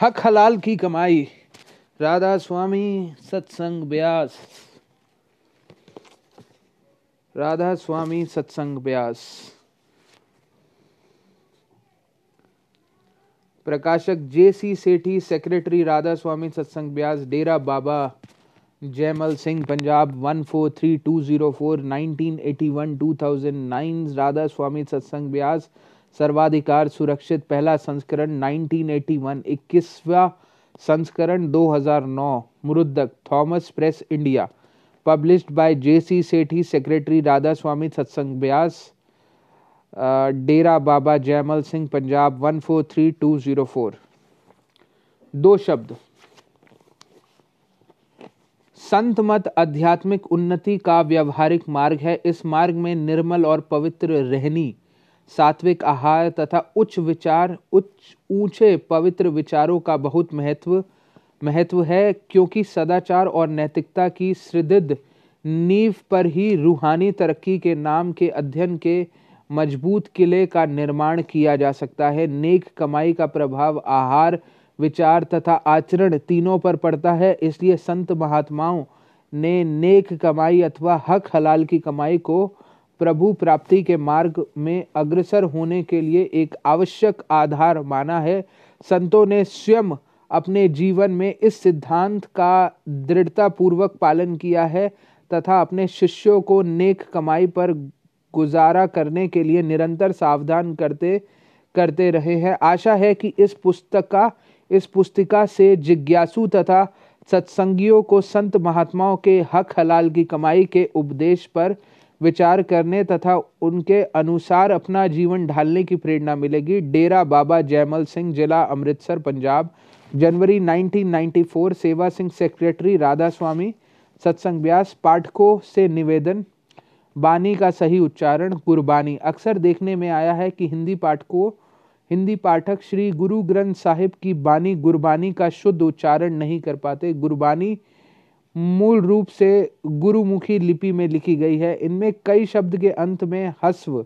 हक हलाल की कमाई, राधा स्वामी सत्संग व्यास, राधा स्वामी सत्संग व्यास। प्रकाशक जे सी सेठी, सेक्रेटरी राधा स्वामी सत्संग व्यास, डेरा बाबा जैमल सिंह, पंजाब 143204, 1981, 2009। राधा स्वामी सत्संग व्यास सर्वाधिकार सुरक्षित पहला संस्करण 1981, 21वां संस्करण 2009। मुरुद्दक Thomas Press India, published by J C Sethi, secretary Radha Swami Satsang Beas, Dera Baba Jaimal Singh, Punjab 143204। दो शब्द, संत मत आध्यात्मिक उन्नति का व्यवहारिक मार्ग है। इस मार्ग में निर्मल और पवित्र रहनी, सात्विक आहार तथा उच्च विचार, उच्च ऊंचे पवित्र विचारों का बहुत महत्व है, क्योंकि सदाचार और नैतिकता की सुदृढ़ नींव पर ही रूहानी तरक्की के नाम के अध्ययन के मजबूत किले का निर्माण किया जा सकता है। नेक कमाई का प्रभाव आहार, विचार तथा आचरण तीनों पर पड़ता है, इसलिए संत महात्माओं ने नेक कमाई अथवा हक हलाल की कमाई को प्रभु प्राप्ति के मार्ग में अग्रसर होने के लिए एक आवश्यक आधार माना है। संतों ने स्वयं अपने जीवन में इस सिद्धांत का दृढ़तापूर्वक पालन किया है तथा अपने शिष्यों को नेक कमाई पर गुजारा करने के लिए निरंतर सावधान करते रहे हैं। आशा है कि इस पुस्तिका से जिज्ञासु तथा सत्संगियों को संत महात्माओं के हक हलाल की कमाई के उपदेश पर विचार करने तथा उनके अनुसार अपना जीवन ढालने की प्रेरणा मिलेगी। डेरा बाबा जैमल सिंह, जिला अमृतसर, पंजाब, जनवरी 1994। सेवा सिंह, सेक्रेटरी राधा स्वामी सत्संग व्यास। पाठकों से निवेदन, बानी का सही उच्चारण कुर्बानी। अक्सर देखने में आया है कि हिंदी पाठक श्री गुरु ग्रंथ साहिब की बानी गुरबानी का शुद्ध उच्चारण नहीं कर पाते। गुरबानी मूल रूप से गुरुमुखी लिपि में लिखी गई है। इनमें कई शब्द के अंत में हस्व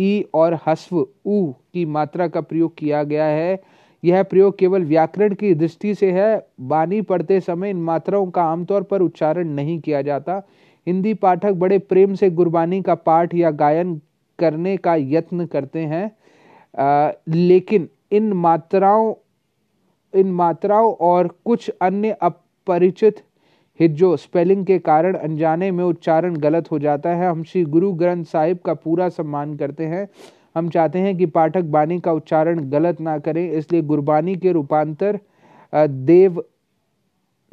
ई और हस्व ऊ की मात्रा का प्रयोग किया गया है। यह प्रयोग केवल व्याकरण की दृष्टि से है। बानी पढ़ते समय इन मात्राओं का आमतौर पर उच्चारण नहीं किया जाता। हिंदी पाठक बड़े प्रेम से गुरबानी का पाठ या गायन करने का यत्न करते हैं, लेकिन इन मात्राओं और कुछ अन्य अपरिचित हिज्जों, स्पेलिंग के कारण अनजाने में उच्चारण गलत हो जाता है। हम श्री गुरु ग्रंथ साहिब का पूरा सम्मान करते हैं। हम चाहते हैं कि पाठक बानी का उच्चारण गलत ना करें, इसलिए गुरबानी के रूपांतर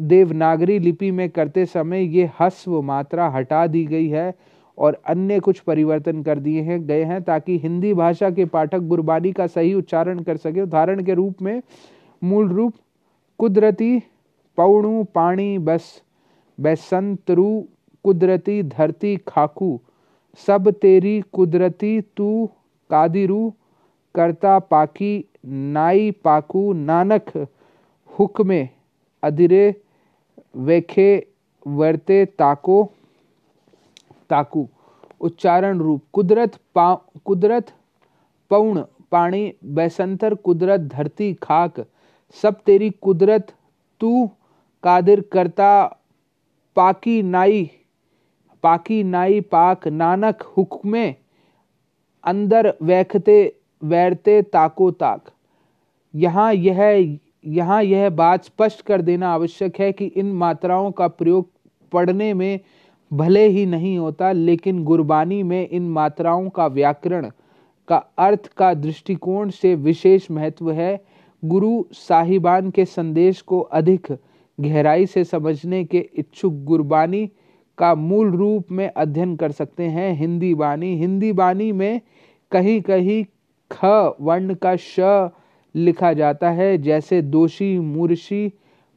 देवनागरी लिपि में करते समय ये ह्रस्व मात्रा हटा दी गई है और अन्य कुछ परिवर्तन कर दिए गए हैं ताकि हिंदी भाषा के पाठक गुरबानी का सही उच्चारण कर सके। उदाहरण के रूप में मूल रूप कुदरती पौणु पाणी बस बैसंतरू कुदरती धरती खाकू सब तेरी कुदरती तू कादिरू करता पाकी नाई पाकू नानक हुक्मे अदिरे वेखे वर्ते ताको ताकू। उच्चारण रूप कुदरत पौण पाणी बैसंतर कुदरत धरती खाक सब तेरी कुदरत तू कादिर करता पाकी नाई पाक नानक हुक्मे अंदर वैखते वैरते ताको ताक। यहाँ यह बात स्पष्ट कर देना आवश्यक है कि इन मात्राओं का प्रयोग पढ़ने में भले ही नहीं होता, लेकिन गुरबानी में इन मात्राओं का व्याकरण का अर्थ का दृष्टिकोण से विशेष महत्व है। गुरु साहिबान के संदेश को अधिक गहराई से समझने के इच्छुक गुरबानी का मूल रूप में अध्ययन कर सकते हैं। हिंदी बानी में कहीं कहीं ख वर्ण का श लिखा जाता है, जैसे दोषी, मूर्षी,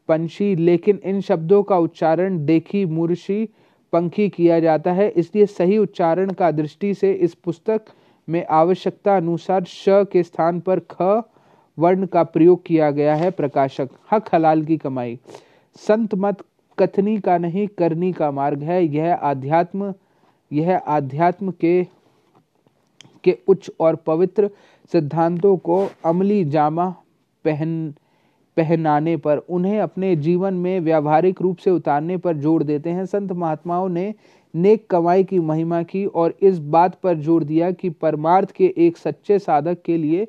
पंछी, लेकिन इन शब्दों का उच्चारण देखी, मूर्षी, पंखी किया जाता है। इसलिए सही उच्चारण का दृष्टि से इस पुस्तक में आवश्यकता अनुसार श के स्थान पर ख वर्ण का प्रयोग किया गया है। प्रकाशक, हक हलाल की कमाई संत मत कथनी का नहीं करनी का मार्ग है। यह आध्यात्म के उच्च और पवित्र सिद्धांतों को अमली जामा पहन पहनाने पर, उन्हें अपने जीवन में व्यावहारिक रूप से उतारने पर जोर देते हैं। संत महात्माओं ने नेक कमाई की महिमा की और इस बात पर जोर दिया कि परमार्थ के एक सच्चे साधक के लिए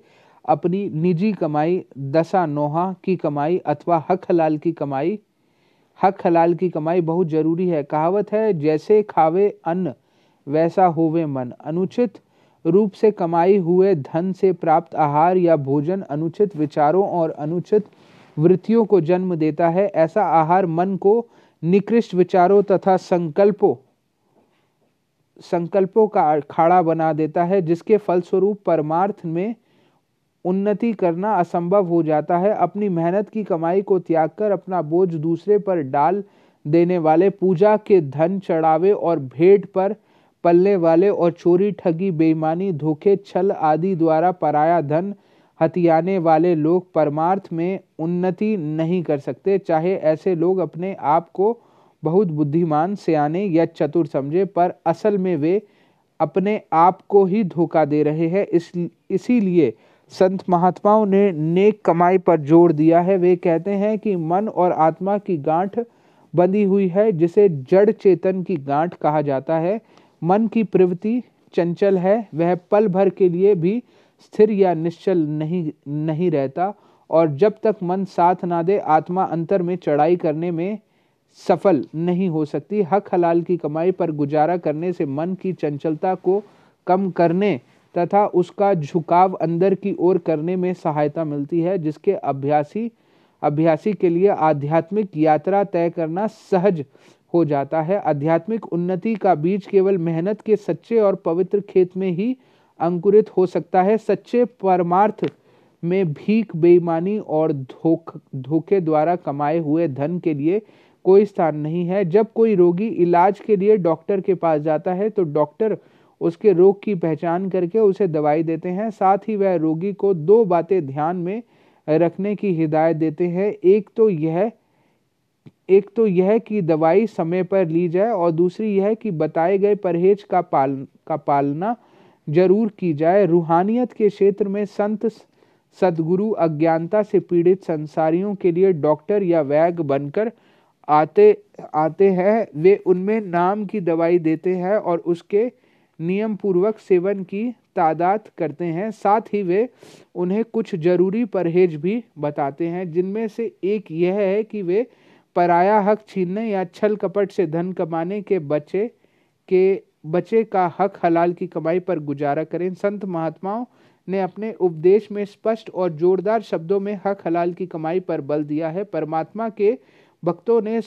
अपनी निजी कमाई, दशा नोहा की कमाई अथवा हक हलाल की कमाई बहुत जरूरी है। कहावत है, जैसे खावे अन्न वैसा होवे मन। अनुचित रूप से कमाई हुए धन से प्राप्त आहार या भोजन अनुचित विचारों और अनुचित वृत्तियों को जन्म देता है। ऐसा आहार मन को निकृष्ट विचारों तथा संकल्पों का अखाड़ा बना देता है, जिसके फलस्वरूप परमार्थ में उन्नति करना असंभव हो जाता है। अपनी मेहनत की कमाई को त्याग कर अपना बोझ दूसरे पर डाल देने वाले, पूजा के धन चढ़ावे और भेंट पर पलने वाले और चोरी, ठगी, बेईमानी, धोखे, छल आदि द्वारा पराया धन हथियाने वाले लोग परमार्थ में उन्नति नहीं कर सकते। चाहे ऐसे लोग अपने आप को बहुत बुद्धिमान, सयाने या चतुर समझे, पर असल में वे अपने आप को ही धोखा दे रहे हैं। इसीलिए संत महात्माओं ने नेक कमाई पर जोर दिया है। वे कहते हैं कि मन और आत्मा की गांठ बंधी हुई है, जिसे जड़ चेतन की गांठ कहा जाता है। मन की प्रवृत्ति चंचल है, वह पल भर के लिए भी स्थिर या निश्चल नहीं रहता, और जब तक मन साथ ना दे आत्मा अंतर में चढ़ाई करने में सफल नहीं हो सकती। हक हलाल की कमाई पर गुजारा करने से मन की चंचलता को कम करने तथा उसका झुकाव अंदर की ओर करने में सहायता मिलती है, जिसके अभ्यासी के लिए आध्यात्मिक यात्रा तय करना सहज हो जाता है। आध्यात्मिक उन्नति का बीज केवल मेहनत के सच्चे और पवित्र खेत में ही अंकुरित हो सकता है। सच्चे परमार्थ में भीख, बेईमानी और धोखे द्वारा कमाए हुए धन के लिए कोई स्थान नहीं है। जब कोई रोगी इलाज के लिए डॉक्टर के पास जाता है तो डॉक्टर उसके रोग की पहचान करके उसे दवाई देते हैं। साथ ही वह रोगी को दो बातें ध्यान में रखने की हिदायत देते हैं। एक तो यह कि दवाई समय पर ली जाए, और दूसरी यह कि बताए गए परहेज का पालना जरूर की जाए। रूहानियत के क्षेत्र में संत सद्गुरु अज्ञानता से पीड़ित संसारियों के लिए डॉक्टर या वैद्य बनकर आते हैं। वे उनमें नाम की दवाई देते हैं और उसके नियम पूर्वक सेवन की तादाद करते हैं। साथ ही वे उन्हें कुछ जरूरी परहेज भी बताते हैं, जिनमें से एक यह है कि वे पराया हक छीनने या छल कपट से धन कमाने के बचे का हक हलाल की कमाई पर गुजारा करें। संत महात्माओं ने अपने उपदेश में स्पष्ट और जोरदार शब्दों में हक हलाल की कमाई पर बल दिया है। परमात्मा के भक्तों ने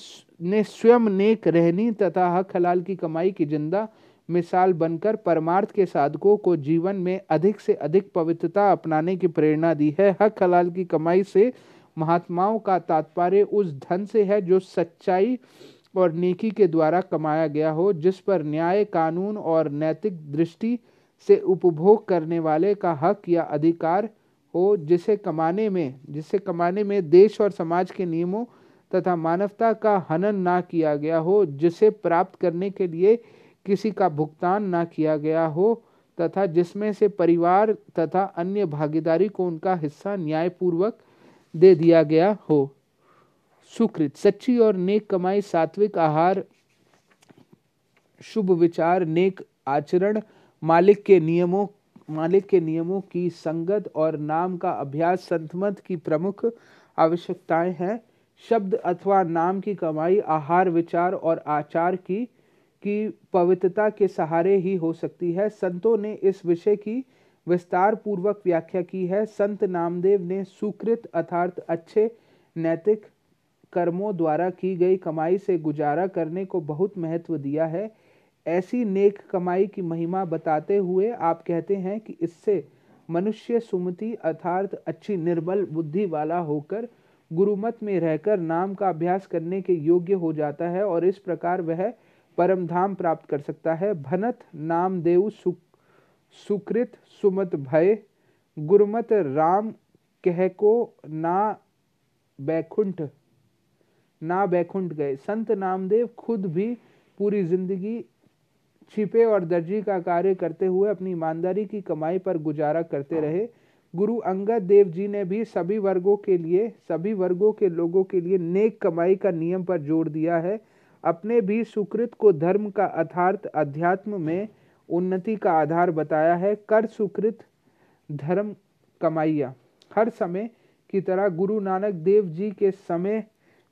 स्वयं नेक रहनी तथा हक हलाल की कमाई की जिंदा मिसाल बनकर परमार्थ के साधकों को जीवन में अधिक से अधिक पवित्रता अपनाने की प्रेरणा दी है। हक हलाल की कमाई से महात्माओं का तात्पर्य उस धन से है जो सच्चाई और नेकी के द्वारा कमाया गया हो, जिस पर न्याय, कानून और नैतिक दृष्टि से उपभोग करने वाले का हक या अधिकार हो, जिसे कमाने में देश और समाज के नियमों तथा मानवता का हनन ना किया गया हो, जिसे प्राप्त करने के लिए किसी का भुगतान ना किया गया हो, तथा जिसमें से परिवार तथा अन्य भागीदारी को उनका हिस्सा न्यायपूर्वक दे दिया गया हो। सुकृत सच्ची और नेक कमाई सात्विक आहार, शुभ विचार, नेक आचरण, मालिक के नियमों की संगत और नाम का अभ्यास संतमत की प्रमुख आवश्यकताएं हैं। शब्द अथवा नाम की कमाई आहार, विचार और आचार की पवित्रता के सहारे ही हो सकती है। संतों ने इस विषय की विस्तार पूर्वक व्याख्या की है। संत नामदेव ने सुकृत अर्थात अच्छे नैतिक कर्मों द्वारा की गई कमाई से गुजारा करने को बहुत महत्व दिया है। ऐसी नेक कमाई की महिमा बताते हुए आप कहते हैं कि इससे मनुष्य सुमति अर्थात अच्छी निर्मल बुद्धि वाला होकर गुरुमत में रहकर नाम का अभ्यास करने के योग्य हो जाता है, और इस प्रकार वह परम धाम प्राप्त कर सकता है। भनत नामदेव सुकृत सुमत भय गुरुमत राम कह को ना बैकुंठ गए। संत नामदेव खुद भी पूरी जिंदगी छिपे और दर्जी का कार्य करते हुए अपनी ईमानदारी की कमाई पर गुजारा करते रहे। गुरु अंगद देव जी ने भी सभी वर्गों के लोगों के लिए नेक कमाई का नियम पर जोर दिया है। अपने भी सुकृत को धर्म का अर्थात अध्यात्म में उन्नति का आधार बताया है। कर सुकृत धर्म कमाइया हर समय की तरह गुरु नानक देव जी के समय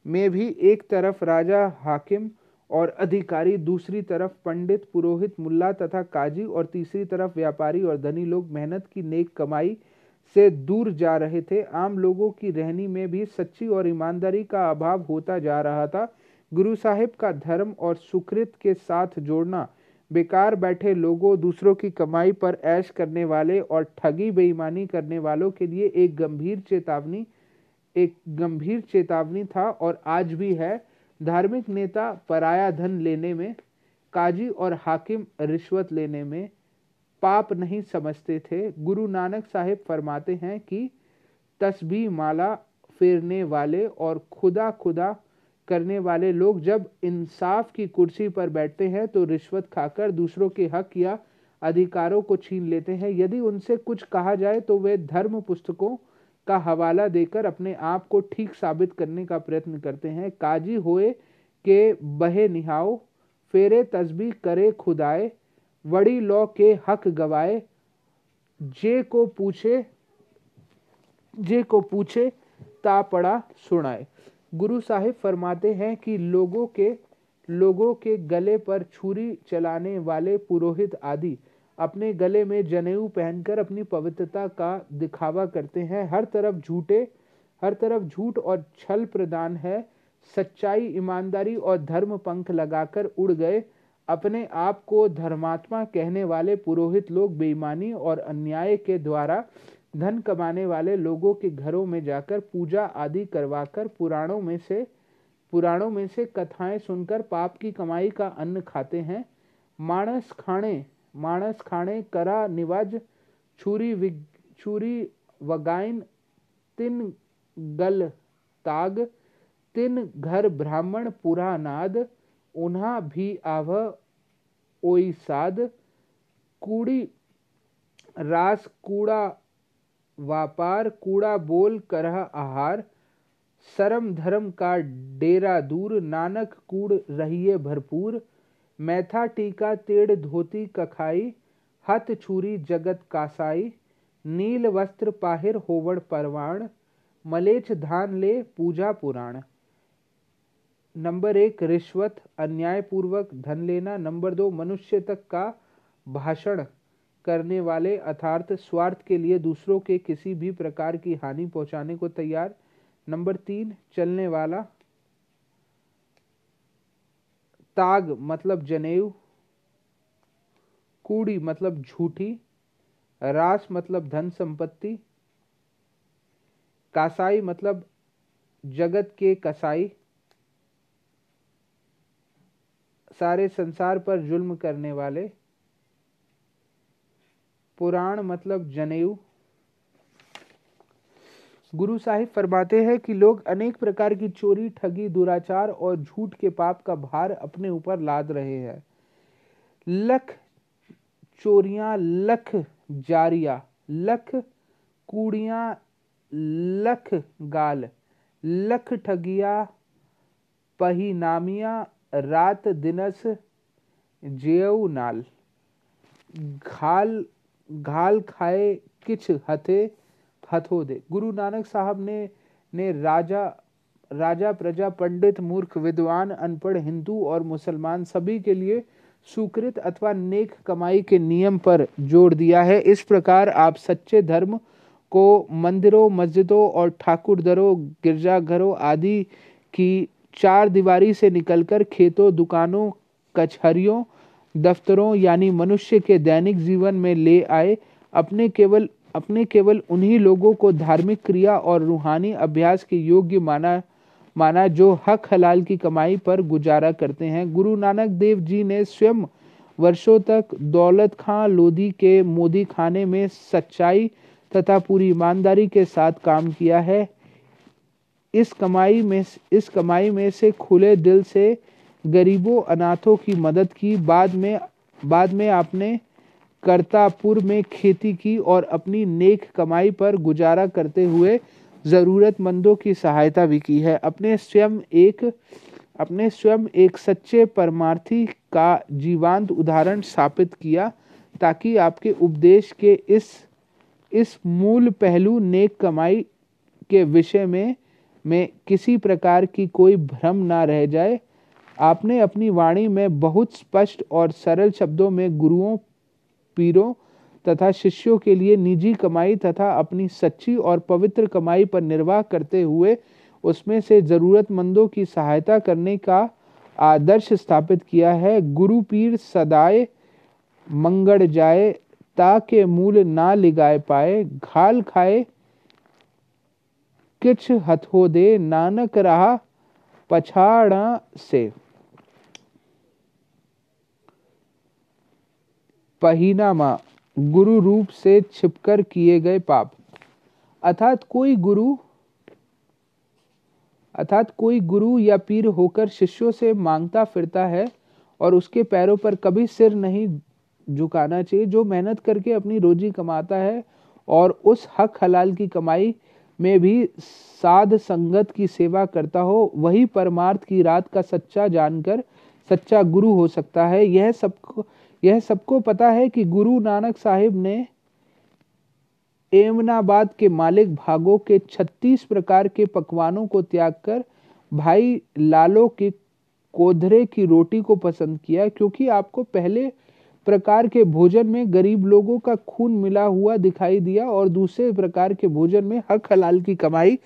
में भी एक तरफ राजा हाकिम और अधिकारी, दूसरी तरफ पंडित पुरोहित मुल्ला तथा काजी और तीसरी तरफ व्यापारी और धनी लोग मेहनत की नेक कमाई से दूर जा रहे थे। आम लोगों की रहनी में भी सच्ची और ईमानदारी का अभाव होता जा रहा था। गुरु साहिब का धर्म और सुकृत के साथ जोड़ना बेकार बैठे लोगों, दूसरों की कमाई पर ऐश करने वाले और ठगी बेईमानी करने वालों के लिए एक गंभीर चेतावनी था और आज भी है। धार्मिक नेता पराया धन लेने में, काजी और हाकिम रिश्वत लेने में पाप नहीं समझते थे। गुरु नानक साहिब फरमाते हैं कि तस्बीह माला फेरने वाले और खुदा खुदा करने वाले लोग जब इंसाफ की कुर्सी पर बैठते हैं तो रिश्वत खाकर दूसरों के हक या अधिकारों को छीन लेते हैं। यदि उनसे कुछ कहा जाए तो वे धर्म पुस्तकों का हवाला देकर अपने आप को ठीक साबित करने का प्रयत्न करते हैं। काजी होए के बहे निहाओ, फेरे तस्बीह करे खुदाए, वड़ी लौ के हक गवाए, जे को पूछे ता पड़ा सुनाए। गुरु साहिब फरमाते हैं कि लोगों के गले पर छुरी चलाने वाले पुरोहित आदि अपने गले में जनेऊ पहनकर अपनी पवित्रता का दिखावा करते हैं। हर तरफ झूठ और छल प्रदान है। सच्चाई, ईमानदारी और धर्म पंख लगाकर उड़ गए। अपने आप को धर्मात्मा कहने वाले पुरोहित लोग बेईमानी और अन्याय के द्वारा धन कमाने वाले लोगों के घरों में जाकर पूजा आदि करवाकर पुराणों में से कथाएं सुनकर पाप की कमाई का अन्न खाते हैं। मानस खाने करा निवाज, छुरी वगाइन तिन गल ताग, तिन घर ब्राह्मण पुरा नाद, उन्हा भी आव ओई साद, कूड़ी रास कूड़ा व्यापार, कूड़ा बोल करह आहार, शरम धर्म का डेरा दूर, नानक कूड़ रहिए भरपूर, मैथा टीका तेड़ धोती कखाई, हथ छुरी जगत कासाई, नील वस्त्र पाहिर होवड़ परवाण, मलेच धान ले पूजा पुराण। नंबर 1 रिश्वत, अन्यायपूर्वक धन लेना। नंबर 2 मनुष्य तक का भाषण करने वाले अर्थात स्वार्थ के लिए दूसरों के किसी भी प्रकार की हानि पहुंचाने को तैयार। नंबर 3 चलने वाला ताग मतलब जनेऊ, कूड़ी मतलब झूठी, रास मतलब धन संपत्ति, कासाई मतलब जगत के कसाई, सारे संसार पर जुल्म करने वाले, पुराण मतलब जनेऊ। गुरु साहिब फरमाते हैं कि लोग अनेक प्रकार की चोरी, ठगी, दुराचार और झूठ के पाप का भार अपने ऊपर लाद रहे हैं। लख चोरियां, लख जारिया, लख कूड़ियां, लख गाल, लख ठगिया, पहिनामिया, रात दिनस जेऊ नाल, घाल घाल खाए किछ हथे हथो दे। गुरु नानक साहब ने राजा प्रजा, पंडित, मूर्ख, विद्वान, अनपढ़, हिंदू और मुसलमान सभी के लिए सुकृत अथवा नेक कमाई के नियम पर जोर दिया है। इस प्रकार आप सच्चे धर्म को मंदिरों, मस्जिदों और ठाकुर दरों, गिरजाघरों आदि की चार दीवारी से निकलकर खेतों, दुकानों, कचहरियों, दफ्तरों यानी मनुष्य के दैनिक जीवन में ले आए। अपने केवल उन्हीं लोगों को धार्मिक क्रिया और रूहानी अभ्यास के योग्य माना जो हक हलाल की कमाई पर गुजारा करते हैं। गुरु नानक देव जी ने स्वयं वर्षों तक दौलत खां लोधी के मोदी खाने में सच्चाई तथा पूरी ईमानदारी के साथ काम किया है। इस कमाई में से खुले दिल से गरीबों, अनाथों की मदद की। बाद में आपने करतापुर में खेती की और अपनी नेक कमाई पर गुजारा करते हुए ज़रूरतमंदों की सहायता भी की है। अपने स्वयं एक सच्चे परमार्थी का जीवांत उदाहरण स्थापित किया ताकि आपके उपदेश के इस मूल पहलू नेक कमाई के विषय में किसी प्रकार की कोई भ्रम ना रह जाए। आपने अपनी वाणी में बहुत स्पष्ट और सरल शब्दों में गुरुओं, पीरों तथा शिष्यों के लिए निजी कमाई तथा अपनी सच्ची और पवित्र कमाई पर निर्वाह करते हुए उसमें से ज़रूरतमंदों की सहायता करने का आदर्श स्थापित किया है। गुरु पीर सदाए मंगड़ जाए, ताके मूल ना लिगाए पाए, घाल खाए किछ हथो दे, नानक रहा पछाड़ा से। पहिनामा गुरु रूप से छिपकर किए गए पाप। अर्थात कोई गुरु या पीर होकर शिष्यों से मांगता फिरता है और उसके पैरों पर कभी सिर नहीं झुकाना चाहिए। जो मेहनत करके अपनी रोजी कमाता है और उस हक हलाल की कमाई में भी साध संगत की सेवा करता हो, वही परमार्थ की रात का सच्चा जानकर सच्चा गुरु हो सकता है। यह सबको पता है कि गुरु नानक साहिब ने एमनाबाद के मालिक भागों के 36 प्रकार के पकवानों को त्याग कर भाई लालों के कोधरे की रोटी को पसंद किया, क्योंकि आपको पहले प्रकार के भोजन में गरीब लोगों का खून मिला हुआ दिखाई दिया और दूसरे प्रकार के भोजन में हक हलाल की कमाई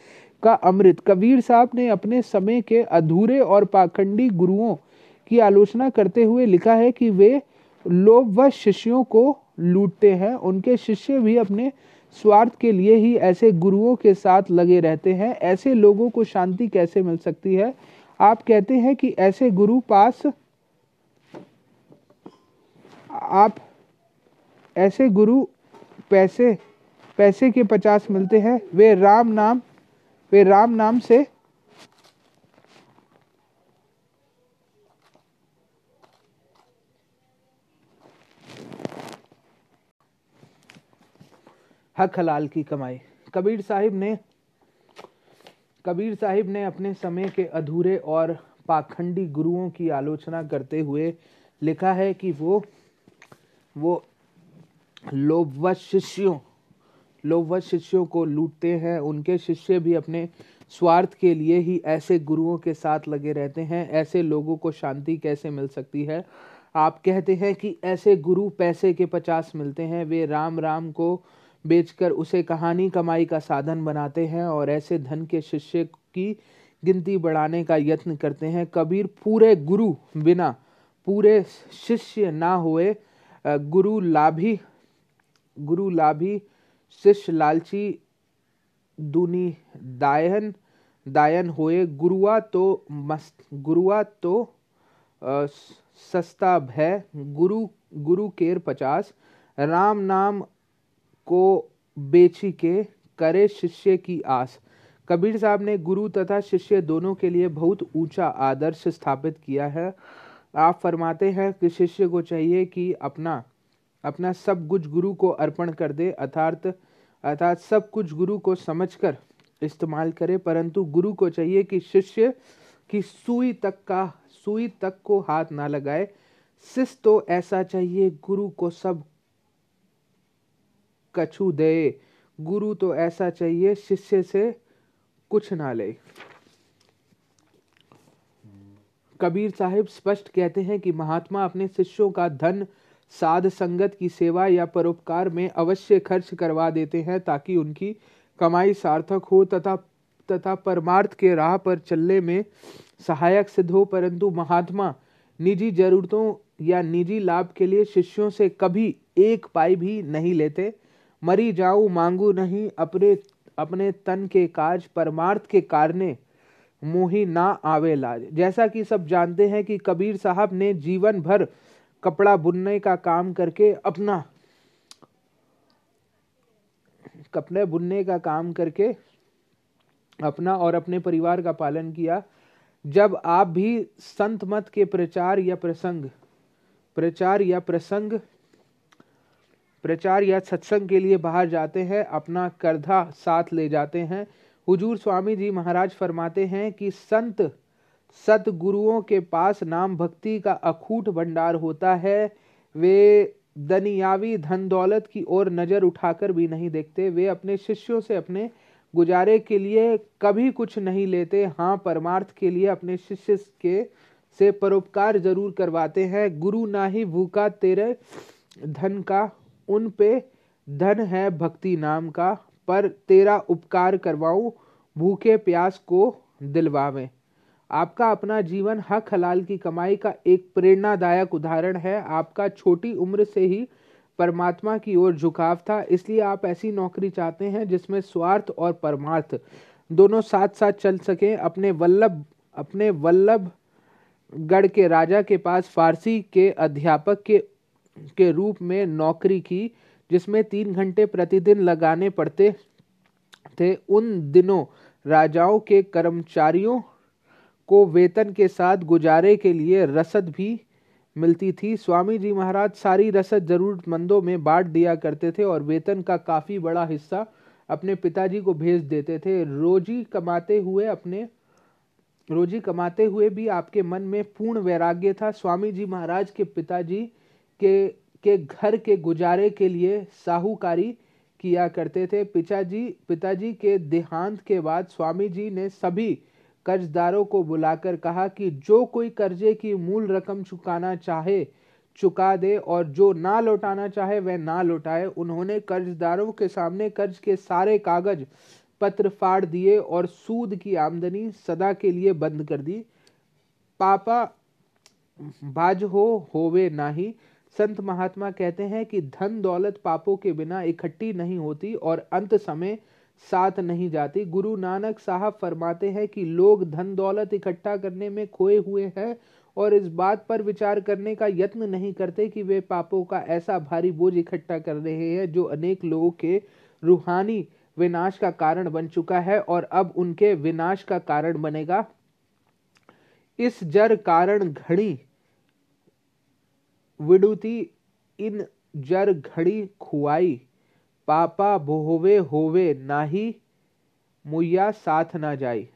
का अमृत। कबीर साहब ने अपने समय के अधूरे और पाखंडी गुरुओं की आलोचना करते हुए लिखा है कि वे लोभ व शिष्यों को लूटते हैं। उनके शिष्य भी अपने स्वार्थ के लिए ही ऐसे गुरुओं के साथ लगे रहते हैं। ऐसे लोगों को शांति कैसे मिल सकती है? आप कहते हैं कि ऐसे गुरु पास आप ऐसे गुरु पैसे के 50 मिलते हैं, हक हलाल की कमाई। कबीर साहिब ने अपने समय के अधूरे और पाखंडी गुरुओं की आलोचना करते हुए लिखा है कि वो लोभवश शिष्यों को लूटते हैं। उनके शिष्य भी अपने स्वार्थ के लिए ही ऐसे गुरुओं के साथ लगे रहते हैं। ऐसे लोगों को शांति कैसे मिल सकती है? आप कहते हैं कि ऐसे गुरु पैसे के 50 मिलते हैं, वे राम को बेचकर उसे कहानी कमाई का साधन बनाते हैं और ऐसे धन के शिष्य की गिनती बढ़ाने का यत्न करते हैं। कबीर पूरे गुरु बिना पूरे शिष्य ना होए, गुरु लाभी शिष्य लालची दुनी दायन होए, गुरुआ तो सस्ता भय। गुरु केर 50, राम नाम को बेची के करे शिष्य की आस। कबीर साहब ने गुरु तथा शिष्य दोनों के लिए बहुत ऊंचा आदर्श स्थापित किया है। आप फरमाते हैं कि शिष्य को चाहिए कि अपना सब कुछ गुरु को अर्पण कर दे, अर्थात सब कुछ गुरु को समझकर इस्तेमाल करे, परंतु गुरु को चाहिए कि शिष्य की सुई तक को हाथ ना लगाए। शिष्य तो ऐसा चाहिए गुरु को सब कछु दे शिष्य से कुछ ना ले। कबीर साहिब स्पष्ट कहते हैं कि महात्मा अपने शिष्यों का धन साध संगत की सेवा या परोपकार में अवश्य खर्च करवा देते हैं ताकि उनकी कमाई सार्थक हो तथा परमार्थ के राह पर चलने में सहायक सिद्ध हो, परंतु महात्मा निजी जरूरतों या निजी लाभ के लिए शिष्यों से कभी एक पाई भी नहीं लेते। मरी जाऊं मांगू नहीं, अपने तन के काज परमार्थ के कारणे मोही ना आवे लाज। जैसा कि सब जानते हैं कि कबीर साहब ने जीवन भर कपड़ा बुनने का काम करके अपना और अपने परिवार का पालन किया। जब आप भी संत मत के प्रचार या प्रसंग प्रचार या सत्संग के लिए बाहर जाते हैं, अपना करधा साथ ले जाते हैं। हुजूर स्वामी जी महाराज फरमाते हैं कि संत सतगुरुओं के पास नाम भक्ति का अखूट भंडार होता है। वे दुनियावी धन दौलत की ओर नज़र उठाकर भी नहीं देखते। वे अपने शिष्यों से अपने गुजारे के लिए कभी कुछ नहीं लेते। हाँ, परमार्थ के लिए अपने शिष्य के से परोपकार जरूर करवाते हैं। गुरु ना ही भूखा तेरे धन का, उन पे धन है भक्ति नाम का, पर तेरा उपकार करवाऊँ भूखे प्यास को दिलवावें। आपका अपना जीवन हक हलाल की कमाई का एक प्रेरणादायक उदाहरण है। आपका छोटी उम्र से ही परमात्मा की ओर झुकाव था, इसलिए आप ऐसी नौकरी चाहते हैं जिसमें स्वार्थ और परमार्थ दोनों साथ साथ चल सकें। अपने वल्लभगढ़ के राजा के पास फारसी के अध्यापक के रूप में नौकरी की, जिसमें 3 घंटे प्रतिदिन लगाने पड़ते थे। उन दिनों राजाओं के कर्मचारियों को वेतन के साथ गुजारे के लिए रसद भी मिलती थी। स्वामी जी महाराज सारी रसद जरूरतमंदों में बांट दिया करते थे और वेतन का काफ़ी बड़ा हिस्सा अपने पिताजी को भेज देते थे। रोजी कमाते हुए भी आपके मन में पूर्ण वैराग्य था। स्वामी जी महाराज के पिताजी के घर के गुजारे के लिए साहूकारी किया करते थे। पिताजी के देहांत के बाद स्वामी जी ने सभी कर्जदारों को बुलाकर कहा कि जो कोई कर्जे की मूल रकम चुकाना चाहे चुका दे और जो ना लौटाना चाहे वह ना लौटाए। उन्होंने कर्जदारों के सामने कर्ज के सारे कागज पत्र फाड़ दिए और सूद की आमदनी सदा के लिए बंद कर दी। पापा बाज होवे नाही। संत महात्मा कहते हैं कि धन दौलत पापों के बिना इकट्ठी नहीं होती और अंत समय साथ नहीं जाती। गुरु नानक साहब फरमाते हैं कि लोग धन दौलत इकट्ठा करने में खोए हुए हैं और इस बात पर विचार करने का यत्न नहीं करते कि वे पापों का ऐसा भारी बोझ इकट्ठा कर रहे हैं जो अनेक लोगों के रूहानी विनाश का कारण बन चुका है और अब उनके विनाश का कारण बनेगा। इस जर कारण घड़ी विडुती, इन जर घड़ी खुआई, पापा भोवे होवे नाही, मुया साथ ना जाई।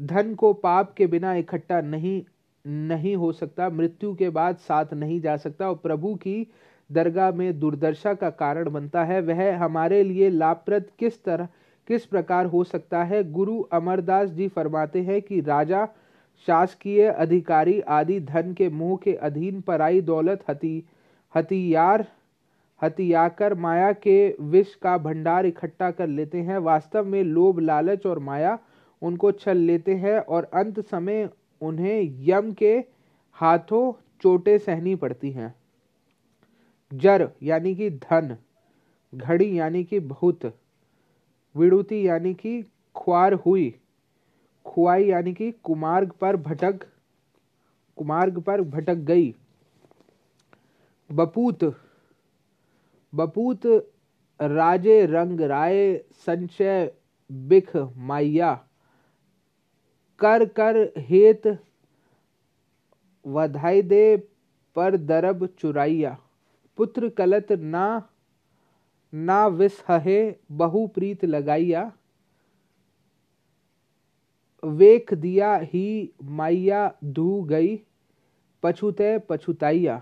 धन को पाप के बिना इकट्ठा नहीं हो सकता, मृत्यु के बाद साथ नहीं जा सकता और प्रभु की दरगाह में दुर्दशा का कारण बनता है। वह हमारे लिए लाभप्रद किस प्रकार हो सकता है। गुरु अमरदास जी फरमाते हैं कि राजा, शासकीय अधिकारी आदि धन के मोह के अधीन पराई दौलत हथियाकर माया के विष का भंडार इकट्ठा कर लेते हैं। वास्तव में लोभ, लालच और माया उनको छल लेते हैं और अंत समय उन्हें यम के हाथों चोटें सहनी पड़ती हैं। जर यानी कि धन, घड़ी यानी कि बहुत, विडुती यानी कि ख्वार हुई, खुआई यानी कि कुमार्ग पर भटक गई, बपूत राजे रंग राय, संचय बिख माया, कर हेत वधाई दे, पर दरब चुराइया, पुत्र कलत ना विसहे, बहु प्रीत लगाइया, वेख दिया ही माइया धू गई, पछुते पछुताइया,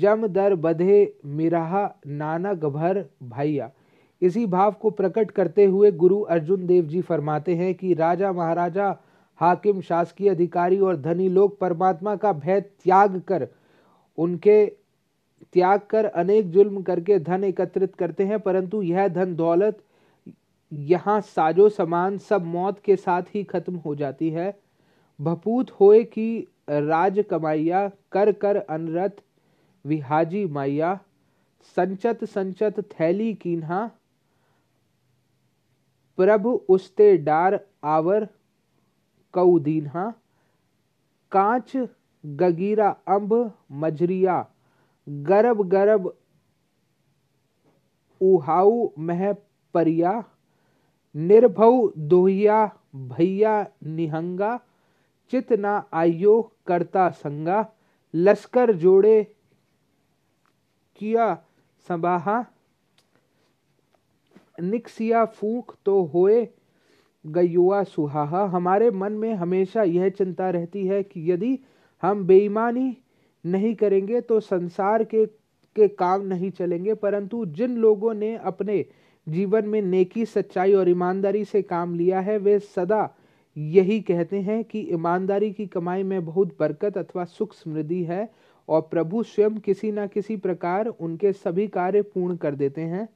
जम दर बधे मिराहा, नाना गभर भाइया। इसी भाव को प्रकट करते हुए गुरु अर्जुन देव जी फरमाते हैं कि राजा, महाराजा, हाकिम, शासकीय अधिकारी और धनी लोग परमात्मा का भय त्याग कर अनेक जुल्म करके धन एकत्रित करते हैं, परंतु यह धन दौलत यहाँ साजो समान सब मौत के साथ ही खत्म हो जाती है। भपूत होए की राज कमाइया, कर अनरथ विहाजी माइया, संचत थैली कीन्हा, प्रभु उसते डार आवर कऊ दीन्हा, कांच गगीरा अंब मजरिया, गरब उहाऊ मह परिया, निर्भव दोहिया भैया निहंगा, चित ना आयो करता संगा, लश्कर जोड़े किया सबाहा निकसिया फूक तो होए गयुआ सुहाहा। हमारे मन में हमेशा यह चिंता रहती है कि यदि हम बेईमानी नहीं करेंगे तो संसार के काम नहीं चलेंगे, परंतु जिन लोगों ने अपने जीवन में नेकी, सच्चाई और ईमानदारी से काम लिया है वे सदा यही कहते हैं कि ईमानदारी की कमाई में बहुत बरकत अथवा सुख समृद्धि है और प्रभु स्वयं किसी न किसी प्रकार उनके सभी कार्य पूर्ण कर देते हैं।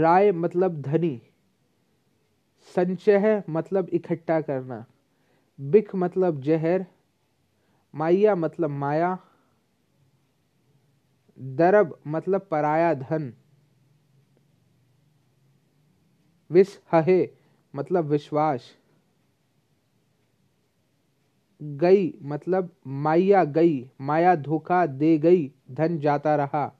राय मतलब धनी, संचय मतलब इकट्ठा करना, बिख मतलब जहर, माया मतलब माया, दरब मतलब पराया धन, विसहहे मतलब विश्वास, गई मतलब माया गई, माया धोखा दे गई, धन जाता रहा।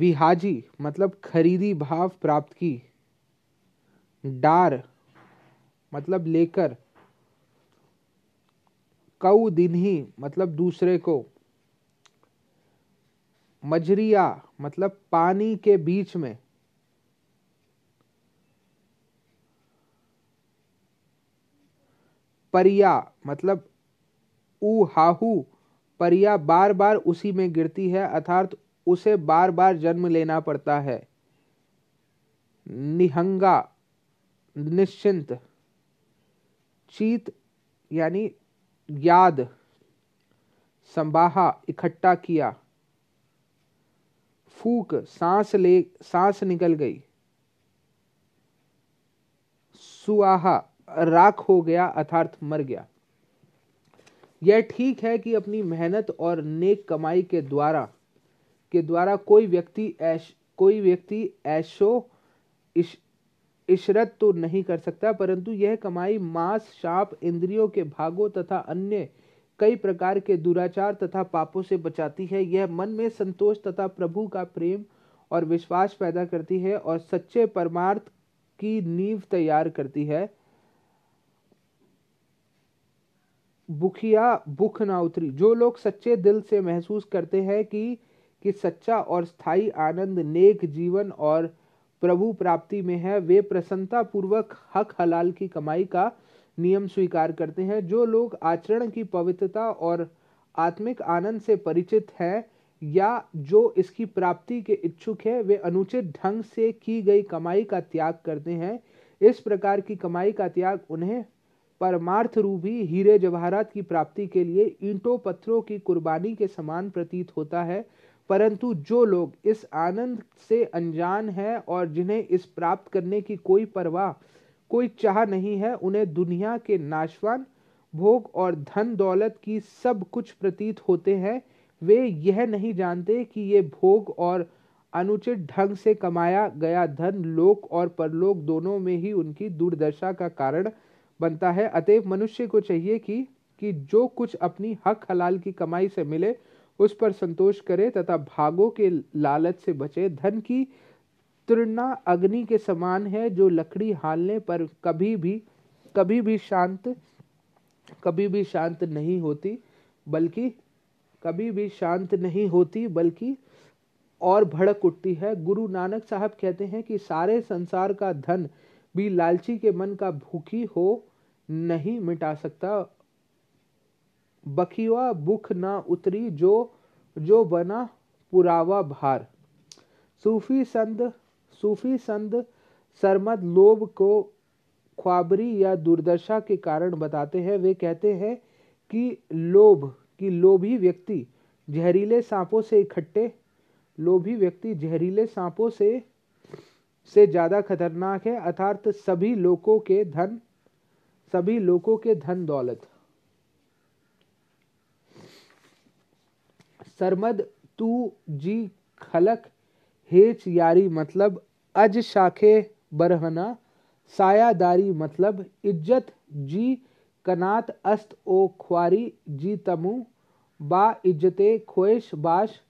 विहाजी मतलब खरीदी भाव प्राप्त की, डार मतलब लेकर, कऊ दिन्ही मतलब दूसरे को, मजरिया मतलब पानी के बीच में, परिया मतलब ऊहाहू, परिया बार बार उसी में गिरती है अर्थात उसे बार बार जन्म लेना पड़ता है। निहंगा निश्चिंत, चीत यानी याद, संबाहा इकट्ठा किया, फूक सांस निकल गई, सुआहा राख हो गया अर्थात मर गया। यह ठीक है कि अपनी मेहनत और नेक कमाई के द्वारा कोई व्यक्ति ऐशो इशरत तो नहीं कर सकता, परंतु यह कमाई मांस, सांप, इंद्रियों के भागों तथा अन्य कई प्रकार के दुराचार तथा पापों से बचाती है। यह मन में संतोष तथा प्रभु का प्रेम और विश्वास पैदा करती है और सच्चे परमार्थ की नींव तैयार करती है। भूखिया भूख ना उतरी। जो लोग सच्चे दिल से महसूस करते हैं कि सच्चा और स्थायी आनंद नेक जीवन और प्रभु प्राप्ति में है, वे प्रसन्नता पूर्वक हक हलाल की कमाई का नियम स्वीकार करते हैं। जो लोग आचरण की पवित्रता और आत्मिक आनंद से परिचित हैं या जो इसकी प्राप्ति के इच्छुक हैं, वे अनुचित ढंग से की गई कमाई का त्याग करते हैं। इस प्रकार की कमाई का त्याग उन्हें परमार्थ रूपी हीरे जवाहरात की प्राप्ति के लिए ईंटों पत्थरों की कुर्बानी के समान प्रतीत होता है, परंतु जो लोग इस आनंद से अनजान हैं और जिन्हें इस प्राप्त करने की कोई परवाह, कोई चाह नहीं है, उन्हें दुनिया के नाशवान भोग और धन दौलत की सब कुछ प्रतीत होते हैं। वे यह नहीं जानते कि ये भोग और अनुचित ढंग से कमाया गया धन लोक और परलोक दोनों में ही उनकी दुर्दशा का कारण बनता है। अतएव मनुष्य को चाहिए कि जो कुछ अपनी हक हलाल की कमाई से मिले उस पर संतोष करे तथा भागों के लालच से बचे। धन की तृणा अग्नि के समान है जो लकड़ी हालने पर कभी भी शांत नहीं होती बल्कि और भड़क उठती है। गुरु नानक साहब कहते हैं कि सारे संसार का धन भी लालची के मन का भूखी हो नहीं मिटा सकता। बखिया भूख ना उतरी, जो बना पुरावा भार। सूफी संत सरमद लोभ को ख्वाबरी या दुर्दशा के कारण बताते हैं। वे कहते हैं कि लोभी व्यक्ति जहरीले सांपों से ज्यादा खतरनाक है, अर्थात सभी लोगों के धन दौलत। सरमद तू जी खलक हेच यारी मतलब अज शाखे बरहना, सायादारी मतलब इज्जत जी कनात अस्त ओ ख्वारी जी तमु बा इज्जते ख्वेश बाश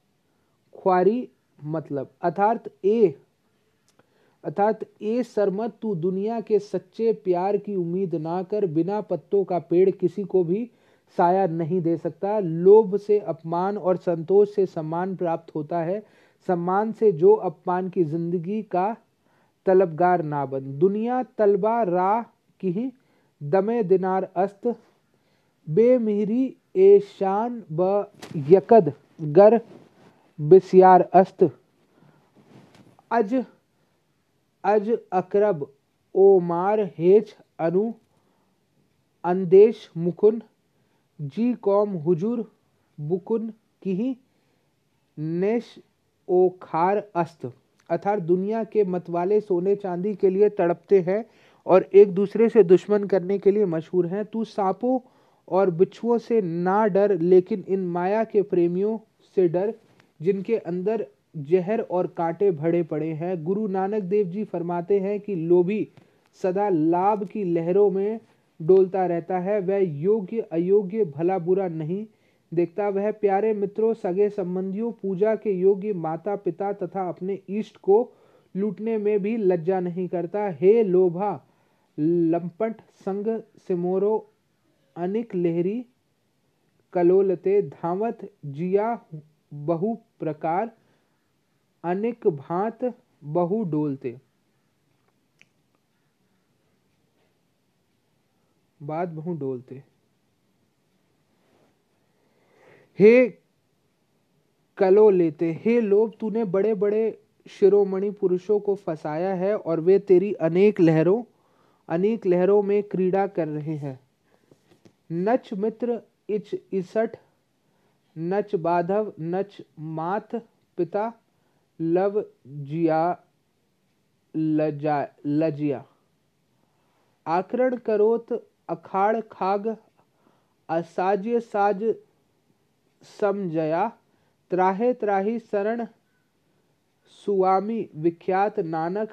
ख्वारी मतलब अर्थात ए सरमद तू दुनिया के सच्चे प्यार की उम्मीद ना कर। बिना पत्तों का पेड़ किसी को भी साया नहीं दे सकता। लोभ से अपमान और संतोष से सम्मान प्राप्त होता है। सम्मान से जो अपमान की जिंदगी का तलबगार ना बन। दुनिया तलबा राह की ही दमे दिनार अस्त बेमिहरी एशान ब यकद गर बिस्यार अस्त अज अज अकरब ओमार हेच अनु अंदेश मुकुन जी कौम हुजूर बुकुन की ही नेश ओखार अस्त। अर्थात दुनिया के मतवाले सोने चांदी के लिए तड़पते हैं और एक दूसरे से दुश्मन करने के लिए मशहूर हैं। तू सांपों और बिच्छुओं से ना डर, लेकिन इन माया के प्रेमियों से डर जिनके अंदर जहर और कांटे भरे पड़े हैं। गुरु नानक देव जी फरमाते हैं कि लोभी सदा लाभ की लहरों में डोलता रहता है। वह योग्य अयोग्य भला बुरा नहीं देखता। वह प्यारे मित्रों, सगे संबंधियों, पूजा के योग्य माता पिता तथा अपने इष्ट को लूटने में भी लज्जा नहीं करता। हे लोभा लंपट संग सिमोरो अनिक लहरी कलोलते धावत जिया बहु प्रकार अनेक भांत बहु डोलते। बात बहु डोलते। हे कलो लेते, हे लोभ, तूने बड़े बड़े शिरोमणि पुरुषों को फंसाया है और वे तेरी अनेक लहरों में क्रीड़ा कर रहे हैं। नच मित्र इच इसठ नच बाधव नच मात पिता लव जिया लजा लजिया आकरण करोत अखाड़ खाग असाज्य साज समझया त्राहे त्राही शरण स्वामी विख्यात नानक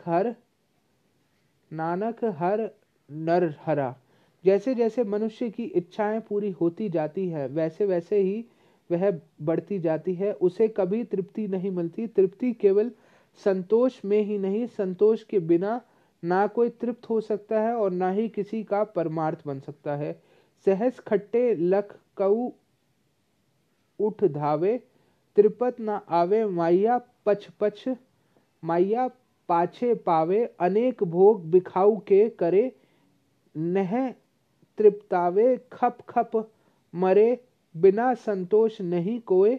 हर नर हरा। जैसे जैसे मनुष्य की इच्छाएं पूरी होती जाती है वैसे वैसे ही वह बढ़ती जाती है। उसे कभी तृप्ति नहीं मिलती। तृप्ति केवल संतोष में ही नहीं, संतोष के बिना ना कोई तृप्त हो सकता है और ना ही किसी का परमार्थ बन सकता है। सहस खट्टे लख कऊ उठ धावे त्रिपत ना आवे माया पछ पछ माया पाछे पावे अनेक भोग बिखाऊ के करे नह तृप्तावे खप खप मरे बिना संतोष नहीं कोई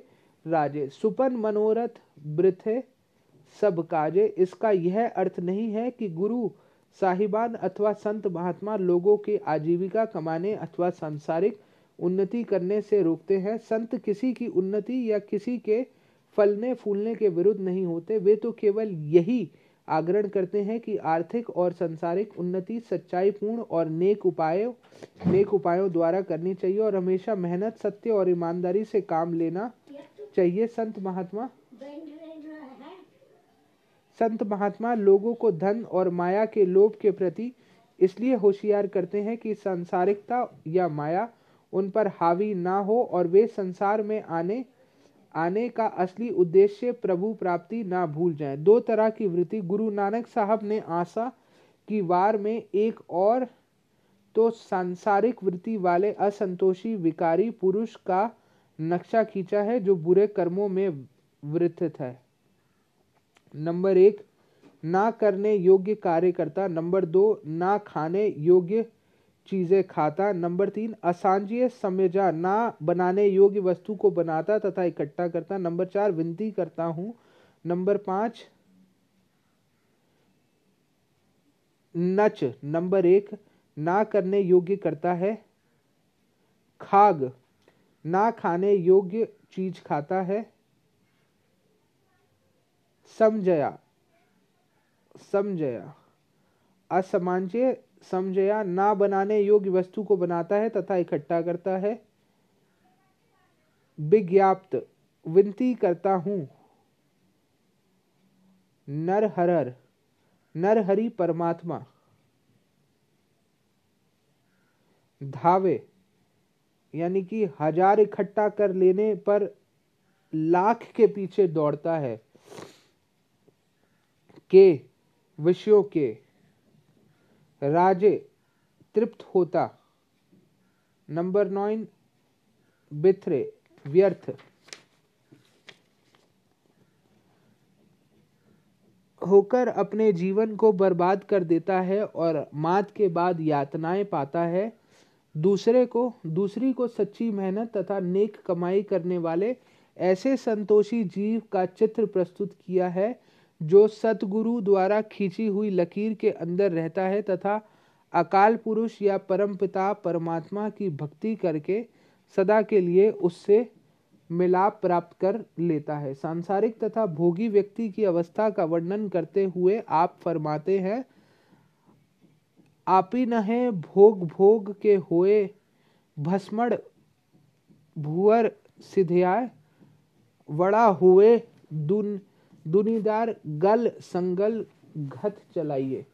राजे सुपन मनोरथ वृथे सब काजे। इसका यह अर्थ नहीं है कि गुरु साहिबान अथवा संत महात्मा लोगों के आजीविका कमाने अथवा सांसारिक उन्नति करने से रोकते हैं। संत किसी की उन्नति या किसी के फलने फूलने के विरुद्ध नहीं होते। वे तो केवल यही आग्रहण करते हैं कि आर्थिक और सांसारिक उन्नति सच्चाई पूर्ण और नेक उपायों द्वारा करनी चाहिए और हमेशा मेहनत सत्य और ईमानदारी से काम लेना चाहिए। संत महात्मा लोगों को धन और माया के लोभ के प्रति इसलिए होशियार करते हैं कि सांसारिकता या माया उन पर हावी ना हो और वे संसार में आने का असली उद्देश्य प्रभु प्राप्ति ना भूल जाए। दो तरह की वृत्ति गुरु नानक साहब ने आशा की वार में एक और तो सांसारिक वृत्ति वाले असंतोषी विकारी पुरुष का नक्शा खींचा है जो बुरे कर्मों में वृत्त है। नंबर 1 ना करने योग्य कार्य करता। नंबर 2 ना खाने योग्य चीजें खाता। नंबर 3 असांज्य समझा ना बनाने योग्य वस्तु को बनाता तथा इकट्ठा करता। नंबर 4 विनती करता हूँ। नंबर 5 नच। नंबर 1 ना करने योग्य करता है। खाग ना खाने योग्य चीज खाता है। समझया असमांज्य समझया ना बनाने योग्य वस्तु को बनाता है तथा इकट्ठा करता है। विज्ञाप्त विनती करता हूं। नरहरि परमात्मा। धावे यानी कि 1000 इकट्ठा कर लेने पर लाख के पीछे दौड़ता है। के विषयों के राजे तृप्त होता। नंबर 9 बिथरे व्यर्थ होकर अपने जीवन को बर्बाद कर देता है और मौत के बाद यातनाएं पाता है। दूसरी को सच्ची मेहनत तथा नेक कमाई करने वाले ऐसे संतोषी जीव का चित्र प्रस्तुत किया है जो सतगुरु द्वारा खींची हुई लकीर के अंदर रहता है तथा अकाल पुरुष या परमपिता परमात्मा की भक्ति करके सदा के लिए उससे मिलाप प्राप्त कर लेता है। सांसारिक तथा भोगी व्यक्ति की अवस्था का वर्णन करते हुए आप फरमाते हैं, आपी न है भोग भोग के होए भस्मड़ भुअर सिध्याय, वड़ा हुए दुनिदार गल संगल घत चलाइए,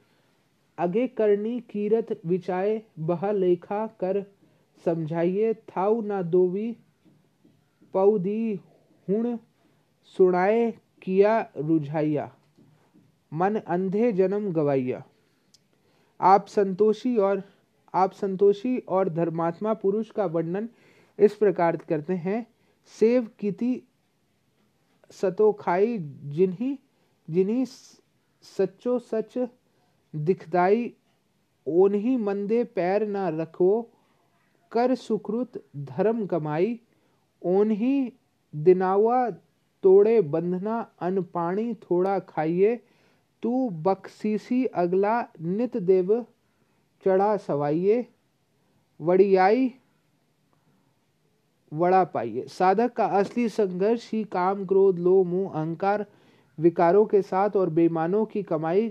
आगे करनी कीरत विचाए बह लेखा कर समझाइए, थाउ ना दोवी पौदी हुण सुनाए किया रुझाइया, मन अंधे जन्म गवाइया। आप संतोषी और धर्मात्मा पुरुष का वर्णन इस प्रकार करते हैं, सेव कीति सतो खाई जिन्हीं सच्चो सच दिखदाई, ओन्हीं मंदे पैर ना रखो कर सुकृत धर्म कमाई, ओन्हीं दिनावा तोड़े बंधना अन्न पानी थोड़ा खाइए, तू बख्शीसी अगला नित देव चढ़ा सवाइए, वड़ियाई वड़ा पाइए। साधक का असली संघर्ष ही काम क्रोध लोभ मोह अहंकार विकारों के साथ और बेईमानों की कमाई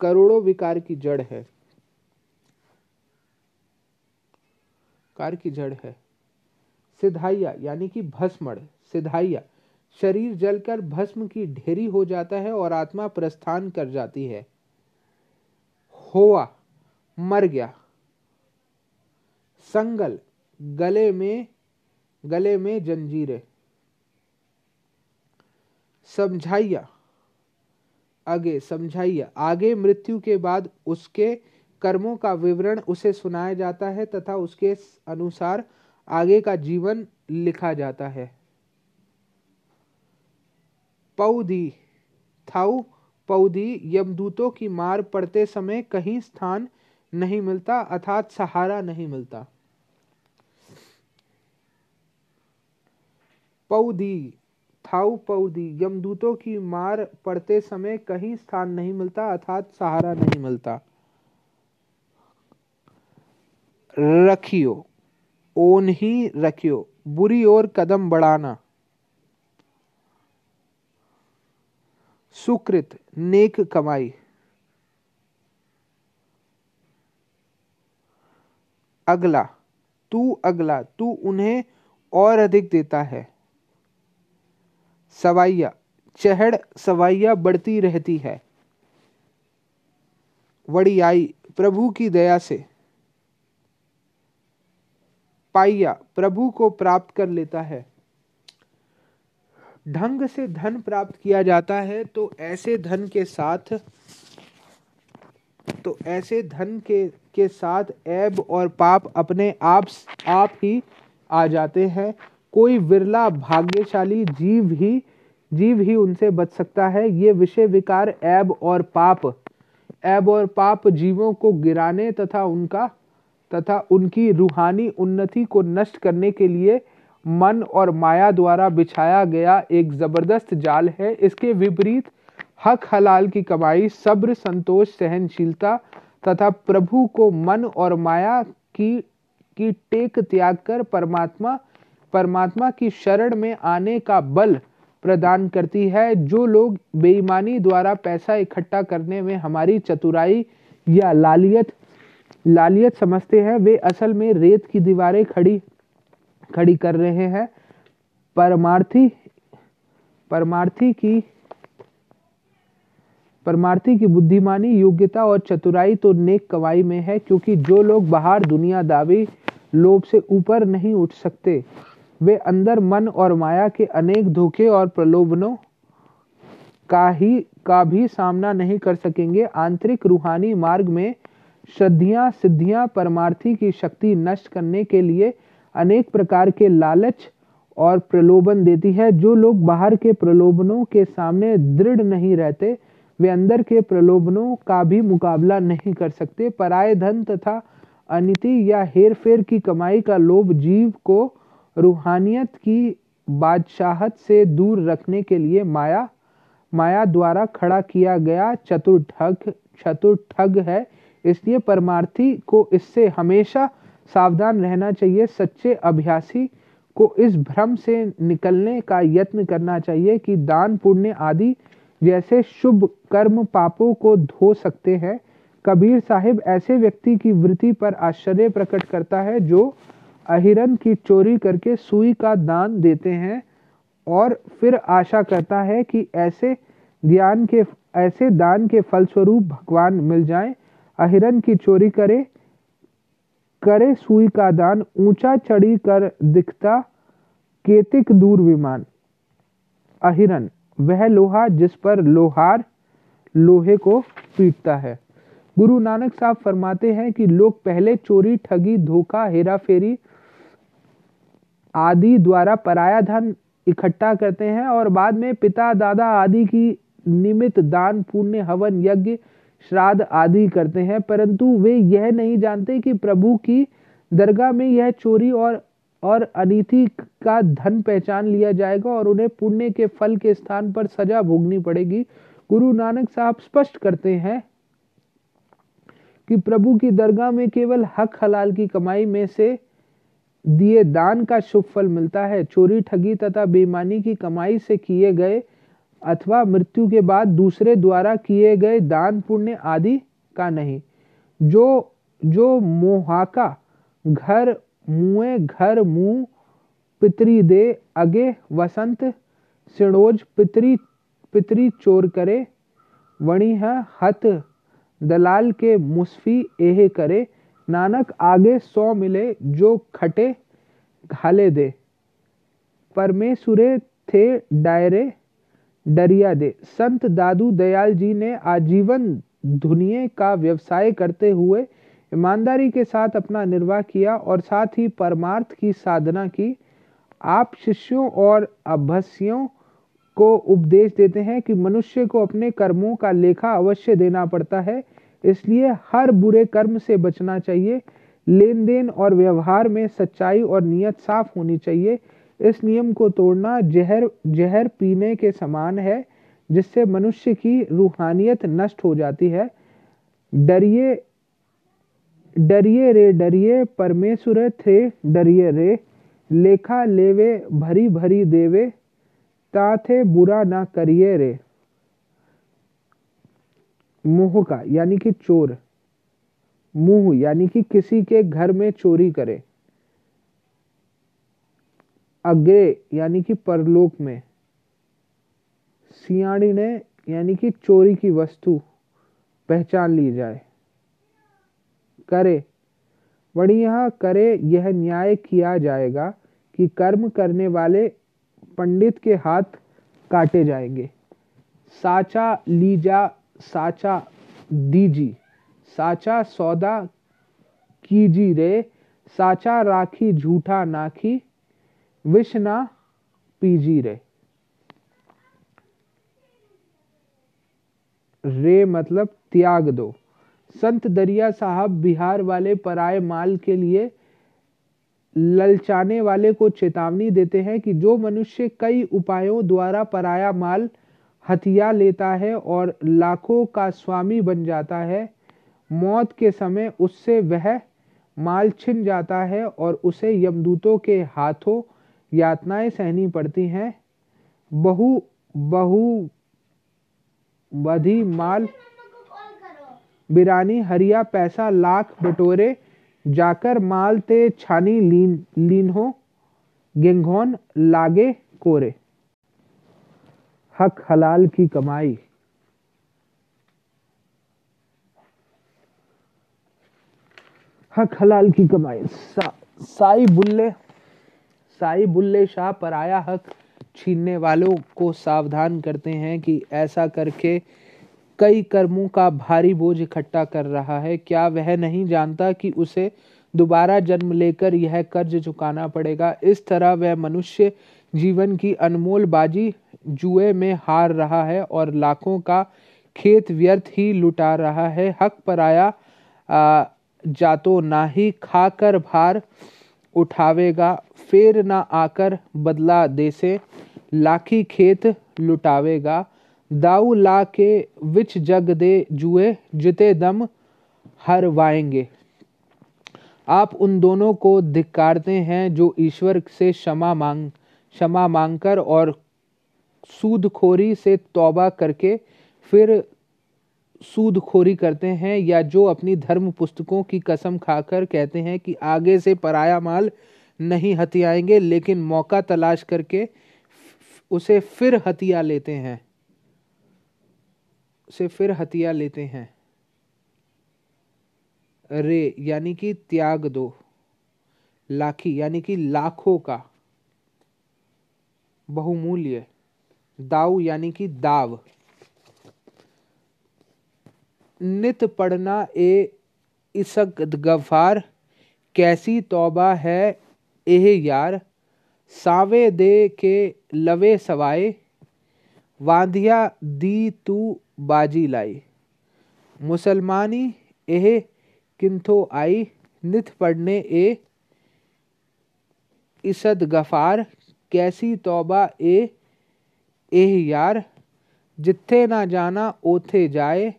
करोड़ों विकार की जड़ है सिधाइया यानी कि भस्मड़ सिधाइया, शरीर जलकर भस्म की ढेरी हो जाता है और आत्मा प्रस्थान कर जाती है। होआ मर गया, संगल गले में जंजीरें, समझाइया आगे मृत्यु के बाद उसके कर्मों का विवरण उसे सुनाया जाता है तथा उसके अनुसार आगे का जीवन लिखा जाता है। थाऊ पौधी यमदूतों की मार पड़ते समय कहीं स्थान नहीं मिलता अर्थात सहारा नहीं मिलता। थाऊ पौधी यमदूतों की मार पड़ते समय कहीं स्थान नहीं मिलता अर्थात सहारा नहीं मिलता। ओन ही रखियो बुरी ओर कदम बढ़ाना, सुकृत नेक कमाई, अगला तू उन्हें और अधिक देता है। सवाइया बढ़ती रहती है। वड़ियाई प्रभु की दया से, पाइया प्रभु को प्राप्त कर लेता है। ढंग से धन प्राप्त किया जाता है तो ऐसे धन के साथ ऐब और पाप अपने आप ही आ जाते हैं। कोई विरला भाग्यशाली जीव ही उनसे बच सकता है। ये विषय विकार ऐब और पाप जीवों को गिराने तथा उनकी रूहानी उन्नति को नष्ट करने के लिए मन और माया द्वारा बिछाया गया एक जबरदस्त जाल है। इसके विपरीत हक हलाल की कमाई, सब्र, संतोष, सहनशीलता तथा प्रभु को मन और माया की टेक त्याग कर परमात्मा की शरण में आने का बल प्रदान करती है। जो लोग बेईमानी द्वारा पैसा इकट्ठा करने में हमारी चतुराई या लालियत समझते हैं, वे असल में रेत की दीवारें खड़ी कर रहे हैं। परमार्थी की बुद्धिमानी, योग्यता और चतुराई तो नेक कमाई में है, क्योंकि जो लोग बाहर दुनियादारी लोभ से ऊपर नहीं उठ सकते, वे अंदर मन और माया के अनेक धोखे और प्रलोभनों का भी सामना नहीं कर सकेंगे। आंतरिक रूहानी मार्ग में श्रद्धियां सिद्धियां परमार्थी की शक्ति नष्ट करने के लिए अनेक प्रकार के लालच और प्रलोभन देती है। जो लोग बाहर के प्रलोभनों के सामने दृढ़ नहीं रहते वे अंदर के प्रलोभनों का भी मुकाबला नहीं कर सकते। पराय धन तथा अनिति या हेरफेर की कमाई का लोभ जीव को रूहानियत की बादशाहत से दूर रखने के लिए माया द्वारा खड़ा किया गया चतुर ठग है। इसलिए परमार्थी को इससे हमेशा सावधान रहना चाहिए। सच्चे अभ्यासी को इस भ्रम से निकलने का यत्न करना चाहिए कि दान पुण्य आदि जैसे शुभ कर्म पापों को धो सकते हैं। कबीर साहिब ऐसे व्यक्ति की वृत्ति पर आश्चर्य प्रकट करता है जो अहिरन की चोरी करके सुई का दान देते हैं और फिर आशा करता है कि ऐसे दान के फलस्वरूप भगवान मिल जाए। अहिरन की चोरी करे सुई का दान, ऊंचा चढ़ी कर दिखता केतिक दूर विमान। अहिरन वह लोहा जिस पर लोहार लोहे को पीटता है। गुरु नानक साहब फरमाते हैं कि लोग पहले चोरी ठगी धोखा हेराफेरी आदि द्वारा पराया धन इकट्ठा करते हैं और बाद में पिता दादा आदि की निमित्त दान पुण्य हवन यज्ञ श्राद्ध आदि करते हैं, परंतु वे यह नहीं जानते कि प्रभु की दरगाह में यह चोरी और अनीति का धन पहचान लिया जाएगा और उन्हें पुण्य के फल के स्थान पर सजा भोगनी पड़ेगी। गुरु नानक साहब स्पष्ट करते हैं कि प्रभु की दरगाह में केवल हक हलाल की कमाई में से दिए दान का शुभ फल मिलता है। चोरी ठगी तथा बेईमानी की कमाई से किए गए अथवा मृत्यु के बाद दूसरे द्वारा किए गए दान पुण्य आदि का नहीं। जो मोहाका घर मुए घर मुँह पितरी दे अगे वसंत सिणोज पितरी चोर करे वणी है हथ दलाल के मुसफी एहे करे। नानक आगे 100 मिले जो खटे घाले दे परमेसुरे थे डायरे डरिया दे। संत दादू दयाल जी ने आजीवन दुनिया का व्यवसाय करते हुए ईमानदारी के साथ अपना निर्वाह किया और साथ ही परमार्थ की साधना की। आप शिष्यों और अभ्यसियों को उपदेश देते हैं कि मनुष्य को अपने कर्मों का लेखा अवश्य देना पड़ता है, इसलिए हर बुरे कर्म से बचना चाहिए। लेन देन और व्यवहार में सच्चाई और नियत साफ होनी चाहिए। इस नियम को तोड़ना जहर पीने के समान है जिससे मनुष्य की रूहानियत नष्ट हो जाती है। डरिए रे डरिए परमेश्वर थे डरिए रे लेखा लेवे भरी भरी देवे ताथे बुरा ना करिए रे। मोह का यानी कि चोर, मुंह यानी कि किसी के घर में चोरी करे, अग्रे यानी कि परलोक में, सियाणी ने यानी कि चोरी की वस्तु पहचान ली जाए, करे बढ़िया करे यह न्याय किया जाएगा कि कर्म करने वाले पंडित के हाथ काटे जाएंगे। साचा लीजा साचा दीजी साचा सौदा कीजी रे साचा राखी झूठा नाखी विष ना पीजी रे मतलब त्याग दो। संत दरिया साहब बिहार वाले पराये माल के लिए ललचाने वाले को चेतावनी देते हैं कि जो मनुष्य कई उपायों द्वारा पराया माल हथिया लेता है और लाखों का स्वामी बन जाता है, मौत के समय उससे वह माल छिन जाता है और उसे यमदूतों के हाथों यातनाएं सहनी पड़ती हैं। बहुवधि माल बिरानी हरिया पैसा लाख बटोरे जाकर माल ते छानी लीन हो गेंघोन लागे कोरे। हक हलाल की कमाई साई बुल्ले शाह पराया हक छीनने वालों को सावधान करते हैं कि ऐसा करके कई कर्मों का भारी बोझ इकट्ठा कर रहा है। क्या वह नहीं जानता कि उसे दोबारा जन्म लेकर यह कर्ज चुकाना पड़ेगा। इस तरह वह मनुष्य जीवन की अनमोल बाजी जुए में हार रहा है और लाखों का खेत व्यर्थ ही लुटा रहा है। हक पराया जातो नाही, खाकर भार उठावेगा, फेर ना आकर बदला देसे, लाखी खेत लुटावेगा। दाऊ ला के विच जग दे जुए, जिते दम हरवाएंगे। आप उन दोनों को धिक्कारते हैं जो ईश्वर से क्षमा मांगकर और सूदखोरी से तौबा करके फिर सूदखोरी करते हैं, या जो अपनी धर्म पुस्तकों की कसम खाकर कहते हैं कि आगे से पराया माल नहीं हथियाएंगे, लेकिन मौका तलाश करके उसे फिर हथिया लेते हैं रे यानी कि त्याग दो, लाखी यानी कि लाखों का, बहुमूल्य, दाव यानी कि दाव। नित पढ़ना ए इसक गफार, कैसी तौबा है एह यार। सावे दे के लवे सवाए, वांधिया दी तू बाजी लाई। मुसलमानी एह किंथो आई, नित पढ़ने ए इसद गफार, कैसी तौबा एह यार। जिथे ना जाना ओथे जाए,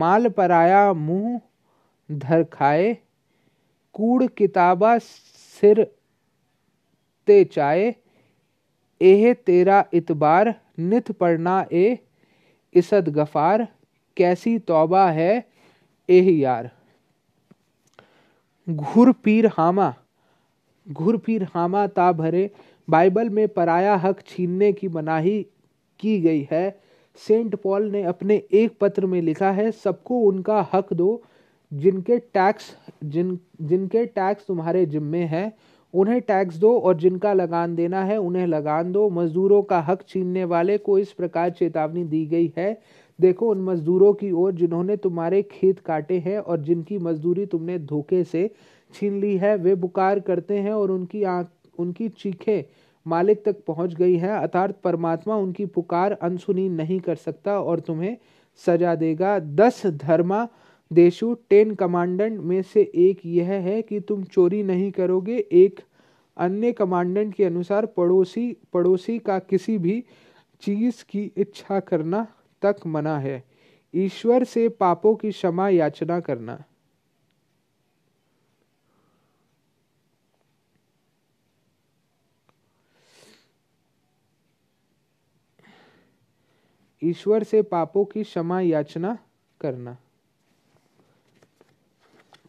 माल पराया मुंह धर खाए। कूड़ किताबा सिर ते चाए, एह तेरा इतबार। नित पढ़ना ए इसद गफार, कैसी तौबा है एह यार। घुर पीर हामा ता भरे, बाइबल में पराया हक छीनने की मनाही की गई है। सेंट पॉल ने अपने एक पत्र में लिखा है, सबको उनका हक दो जिनके टैक्स तुम्हारे जिम्मे हैं, उन्हें टैक्स दो, और जिनका लगान देना है उन्हें लगान दो। मजदूरों का हक छीनने वाले को इस प्रकार चेतावनी दी गई है, देखो उन मजदूरों की ओर जिन्होंने तुम्हारे खेत काटे हैं और जिनकी मजदूरी तुमने धोखे से छीन ली है। वे पुकार करते हैं और उनकी चीखें मालिक तक पहुंच गई हैं, अर्थात परमात्मा उनकी पुकार अनसुनी नहीं कर सकता और तुम्हें सजा देगा। 10 धर्मादेशु 10 कमांडेंट में से एक यह है कि तुम चोरी नहीं करोगे। एक अन्य कमांडेंट के अनुसार पड़ोसी का किसी भी चीज की इच्छा करना तक मना है। ईश्वर से पापों की क्षमा याचना करना।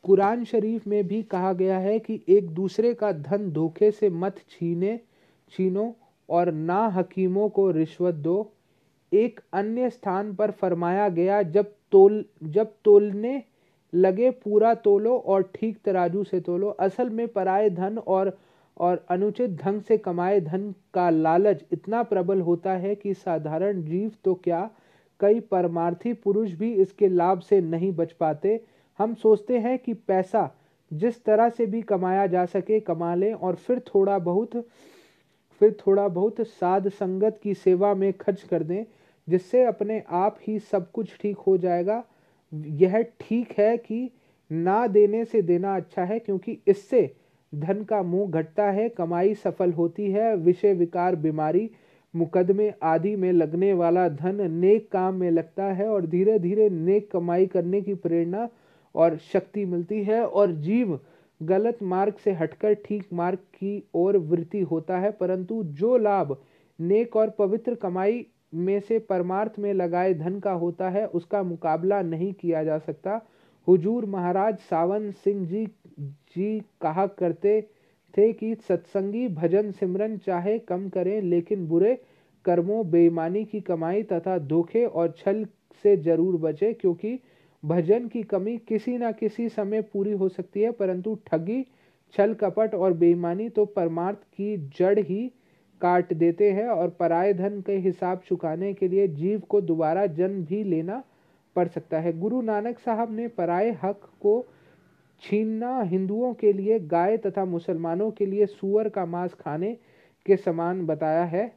कुरान शरीफ में भी कहा गया है कि एक दूसरे का धन धोखे से मत छीनो और ना हकीमों को रिश्वत दो। एक अन्य स्थान पर फरमाया गया, जब तोलने लगे पूरा तोलो और ठीक तराजू से तोलो। असल में पराए धन और अनुचित ढंग से कमाए धन का लालच इतना प्रबल होता है कि साधारण जीव तो क्या, कई परमार्थी पुरुष भी इसके लाभ से नहीं बच पाते। हम सोचते हैं कि पैसा जिस तरह से भी कमाया जा सके कमा लें और फिर थोड़ा बहुत साध संगत की सेवा में खर्च कर दें, जिससे अपने आप ही सब कुछ ठीक हो जाएगा। यह ठीक है कि ना देने से देना अच्छा है, क्योंकि इससे धन का मुंह घटता है, कमाई सफल होती है। विषय विकार, बीमारी, मुकदमे आदि में लगने वाला धन नेक काम में लगता है और धीरे धीरे नेक कमाई करने की प्रेरणा और शक्ति मिलती है और जीव गलत मार्ग से हटकर ठीक मार्ग की ओर वृत्ति होता है। परंतु जो लाभ नेक और पवित्र कमाई में से परमार्थ में लगाए धन का होता है, उसका मुकाबला नहीं किया जा सकता। हुजूर महाराज सावन सिंह जी कहा करते थे कि सत्संगी भजन सिमरन चाहे कम करें, लेकिन बुरे कर्मों, बेईमानी की कमाई तथा धोखे और छल से जरूर बचे, क्योंकि भजन की कमी किसी न किसी समय पूरी हो सकती है, परंतु ठगी, छल, कपट और बेईमानी तो परमार्थ की जड़ ही काट देते हैं और पराये धन के हिसाब चुकाने के लिए जीव को दोबारा जन्म भी लेना पड़ सकता है। गुरु नानक साहब ने पराये हक को छीनना हिंदुओं के लिए गाय तथा मुसलमानों के लिए सूअर का मांस खाने के समान बताया है।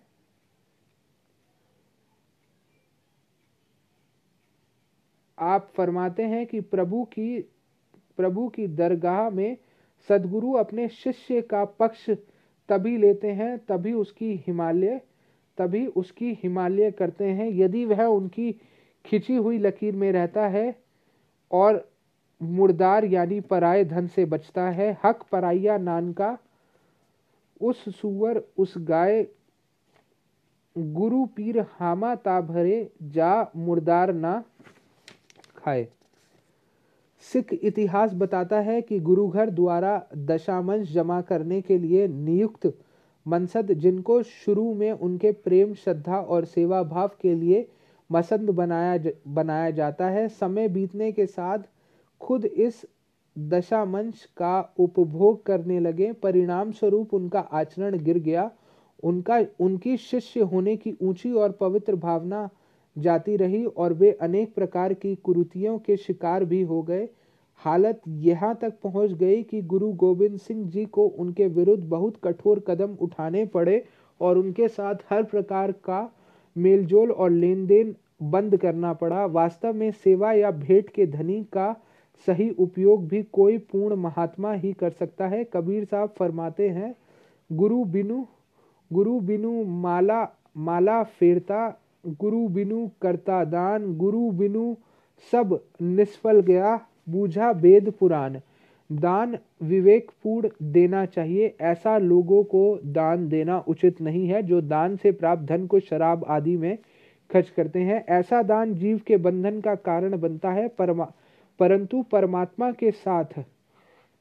आप फरमाते हैं कि प्रभु की दरगाह में सदगुरु अपने शिष्य का पक्ष तभी लेते हैं, तभी उसकी हिमालय करते हैं, यदि वह उनकी खिंची हुई लकीर में रहता है और मुर्दार यानी पराए धन से बचता है। हक पराया नानका, उस सूअर उस गाय गुरु पीर हामा ता भरे, जा मुर्दार ना खाए। सिख इतिहास बताता है कि गुरुघर द्वारा दशांश जमा करने के लिए नियुक्त मनसद, जिनको शुरू में उनके प्रेम श्रद्धा और सेवा भाव के लिए मसंद बनाया जाता है, समय बीतने के साथ खुद इस दशांश का उपभोग करने लगे। परिणाम स्वरूप उनका आचरण गिर गया, उनकी शिष्य होने की ऊंची और पवित्र भावना जाती रही और वे अनेक प्रकार की कुरीतियों के शिकार भी हो गए। हालत यहाँ तक पहुँच गई कि गुरु गोविंद सिंह जी को उनके विरुद्ध बहुत कठोर कदम उठाने पड़े और उनके साथ हर प्रकार का मेलजोल और लेन देन बंद करना पड़ा। वास्तव में सेवा या भेंट के धनी का सही उपयोग भी कोई पूर्ण महात्मा ही कर सकता है। कबीर साहब फरमाते हैं, गुरु बिनु माला फेरता, गुरु बिनु करता दान, गुरु बिनु सब निष्फल गया, बूझा वेद पुराण। दान विवेकपूर्ण देना चाहिए, ऐसा लोगों को दान देना उचित नहीं है जो दान से प्राप्त धन को शराब आदि में खर्च करते हैं। ऐसा दान जीव के बंधन का कारण बनता है, परंतु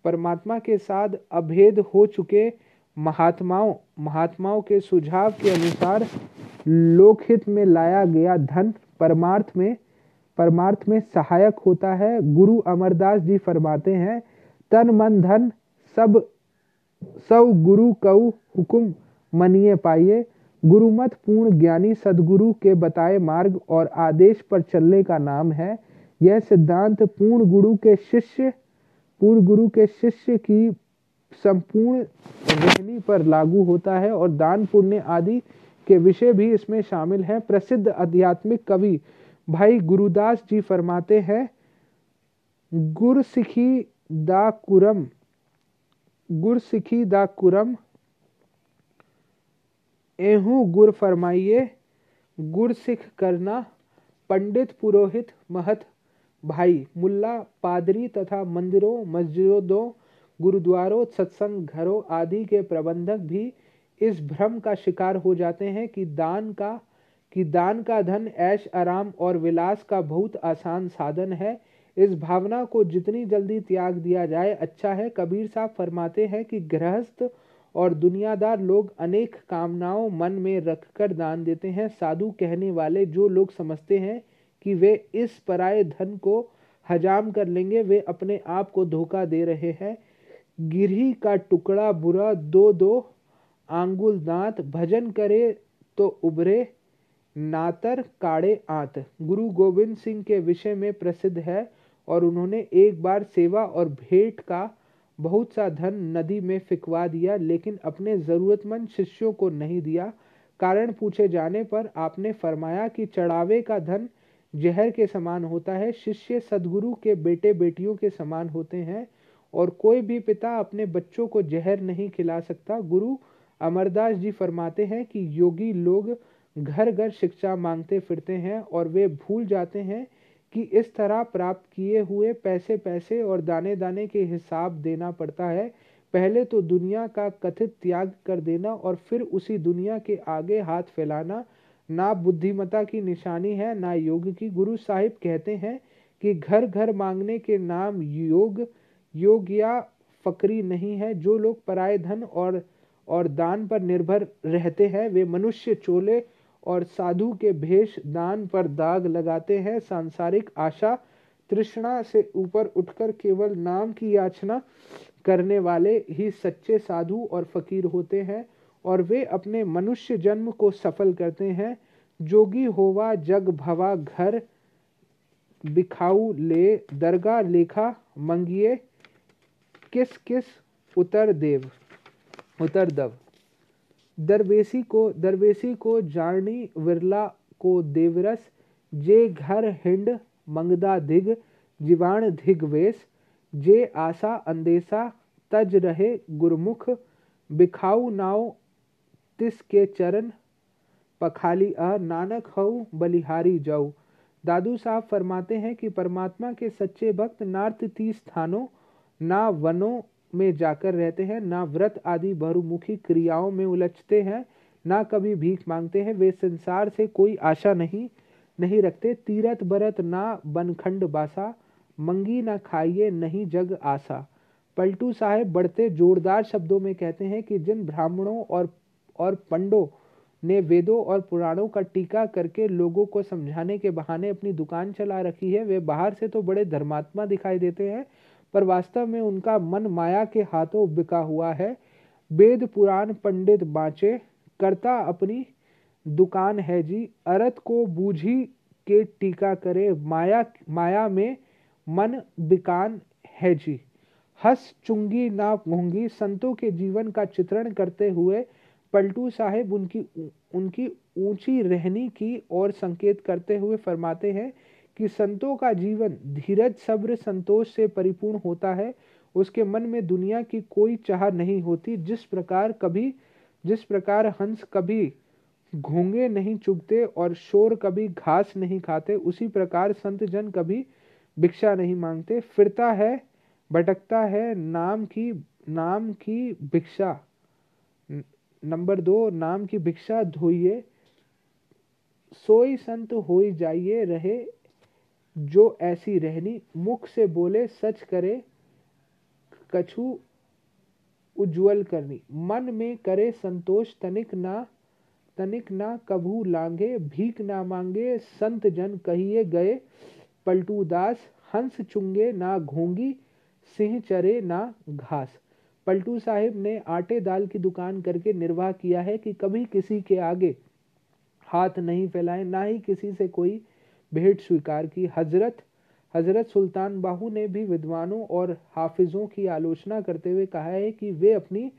परमात्मा के साथ अभेद हो चुके महात्माओं के सुझाव के अनुसार लोकहित में लाया गया धन परमार्थ में सहायक होता है। गुरु अमरदास जी फरमाते हैं, तन मन धन सब गुरु कऊ हुकुम मनिए पाइए, गुरुमत पूर्ण ज्ञानी सदगुरु के बताए मार्ग और आदेश पर चलने का नाम है। यह सिद्धांत पूर्ण गुरु के शिष्य की संपूर्ण रहनी पर लागू होता है और दान पुण्य आदि के विषय भी इसमें शामिल हैं। प्रसिद्ध आध्यात्मिक कवि भाई गुरुदास जी फरमाते हैं, गुर सिखी दा कुरम एहू गुर फरमाइए, गुर सिख करना पंडित पुरोहित महत भाई। मुल्ला पादरी तथा मंदिरों मस्जिदों गुरुद्वारों सत्संग घरों आदि के प्रबंधक भी इस भ्रम का शिकार हो जाते हैं कि दान का धन ऐश आराम और विलास का बहुत आसान साधन है। इस भावना को जितनी जल्दी त्याग दिया जाए अच्छा है। कबीर साहब फरमाते हैं कि गृहस्थ और दुनियादार लोग अनेक कामनाओं मन में रखकर दान देते हैं। साधु कहने वाले जो लोग समझते हैं कि वे इस पराये धन को हजाम कर लेंगे, वे अपने आप को धोखा दे रहे हैं। गिरही का टुकड़ा बुरा, दो आंगुल दांत, भजन करे तो उभरे नातर काड़े आंत। गुरु गोविंद सिंह के विषय में प्रसिद्ध है और उन्होंने एक बार सेवा और भेंट का बहुत सा धन नदी में फिकवा दिया, लेकिन अपने जरूरतमंद शिष्यों को नहीं दिया। कारण पूछे जाने पर आपने फरमाया कि चढ़ावे का धन जहर के समान होता है, शिष्य सदगुरु के बेटे बेटियों के समान होते हैं और कोई भी पिता अपने बच्चों को जहर नहीं खिला सकता। गुरु अमरदास जी फरमाते हैं कि योगी लोग घर घर शिक्षा मांगते फिरते हैं और वे भूल जाते हैं कि इस तरह प्राप्त किए हुए पैसे और दाने के हिसाब देना पड़ता है। पहले तो दुनिया का कथित त्याग कर देना और फिर उसी दुनिया के आगे हाथ फैलाना ना बुद्धिमता की निशानी है ना योग की। गुरु साहिब कहते हैं कि घर घर मांगने के नाम योग या फकरी नहीं है। जो लोग पराये धन और दान पर निर्भर रहते हैं वे मनुष्य चोले और साधु के भेष दान पर दाग लगाते हैं। सांसारिक आशा तृष्णा से ऊपर उठकर केवल नाम की याचना करने वाले ही सच्चे साधु और फकीर होते हैं और वे अपने मनुष्य जन्म को सफल करते हैं। जोगी होवा जग भवा, घर बिखाऊ ले दरगाह लेखा मंगिए, किस किस उतर दव दरवेशी को जारनी विरला को देवरस जे घर हिंड मंगदा धिग जीवाण धिगवेश जे आशा अंदेशा तज रहे गुरमुख बिखाऊ नाव तिस के चरण पखाली आ नानक हऊ बलिहारी जाऊ। दादू साहब फरमाते हैं कि परमात्मा के सच्चे भक्त नार्थ 30 स्थानों ना वनों में जाकर रहते हैं, ना व्रत आदि बहुमुखी क्रियाओं में उलझते हैं, ना कभी भीख मांगते हैं। वे संसार से कोई आशा नहीं रखते। तीरथ बरत ना बनखंड बासा, मंगी ना खाइए नहीं जग आशा। पलटू साहब बढ़ते जोरदार शब्दों में कहते हैं कि जिन ब्राह्मणों और पंडों ने वेदों और पुराणों का टीका करके लोगों को समझाने के बहाने अपनी दुकान चला रखी है, वे बाहर से तो बड़े धर्मात्मा दिखाई देते हैं, पर वास्तव में उनका मन माया के हाथों बिका हुआ है। वेद पुराण पंडित बाँचे, करता अपनी दुकान है जी। अर्थ को बूझी के टीका करे, माया में मन बिकान है जी। हंस चुंगी ना घूंगी, संतों के जीवन का चित्रण करते हुए पलटू साहब उनकी ऊंची रहनी की ओर संकेत करते हुए फरमाते हैं कि संतों का जीवन धीरज सब्र संतोष से परिपूर्ण होता है। उसके मन में दुनिया की कोई चाह नहीं होती। जिस प्रकार हंस कभी घोंगे नहीं चुगते और शोर कभी घास नहीं खाते, उसी प्रकार संत जन कभी भिक्षा नहीं मांगते। फिरता है भटकता है नाम की भिक्षा। नंबर 2, नाम की भिक्षा धोइए सोई संत होई जाइए, रहे जो ऐसी रहनी। मुख से बोले सच करे कछु उज्ज्वल करनी, मन में करे संतोष तनिक ना कभू लांगे। भीख ना मांगे संत जन कहिए गए पलटूदास, हंस चुंगे ना घोंगी सिंह चरे ना घास। पलटू साहब ने आटे दाल की दुकान करके निर्वाह किया है कि कभी किसी के आगे हाथ नहीं फैलाए, ना ही किसी से कोई भेंट स्वीकार की। हजरत सुल्तान बाहू ने भी विद्वानों और हाफिजों की आलोचना करते हुए कहा है कि वे अपनी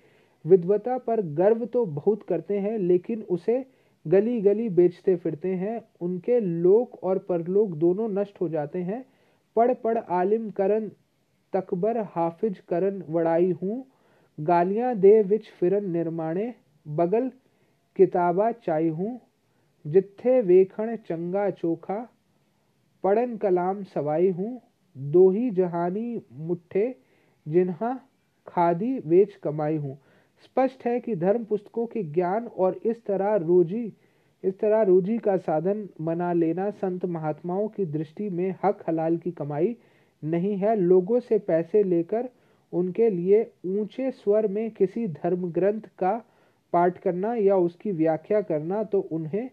विद्वता पर गर्व तो बहुत करते हैं, लेकिन उसे गली गली बेचते फिरते हैं। उनके लोक और परलोक दोनों नष्ट हो जाते हैं। पढ़ आलिम करन तकबर, हाफिज करन वड़ाई हूँ। गालियाँ दे विच फिरन निर्माणे, बगल किताबा चाई हूँ। जिथे वेखण चंगा चोखा, पढ़न कलाम सवाई हूँ। दो ही जहानी मुठ्ठे, जिन्हा खादी बेच कमाई हूँ। स्पष्ट है कि धर्म पुस्तकों के ज्ञान और इस तरह रोजी का साधन बना लेना संत महात्माओं की दृष्टि में हक हलाल की कमाई नहीं है। लोगों से पैसे लेकर उनके लिए ऊंचे स्वर में किसी धर्म ग्रंथ का पाठ करना या उसकी व्याख्या करना तो उन्हें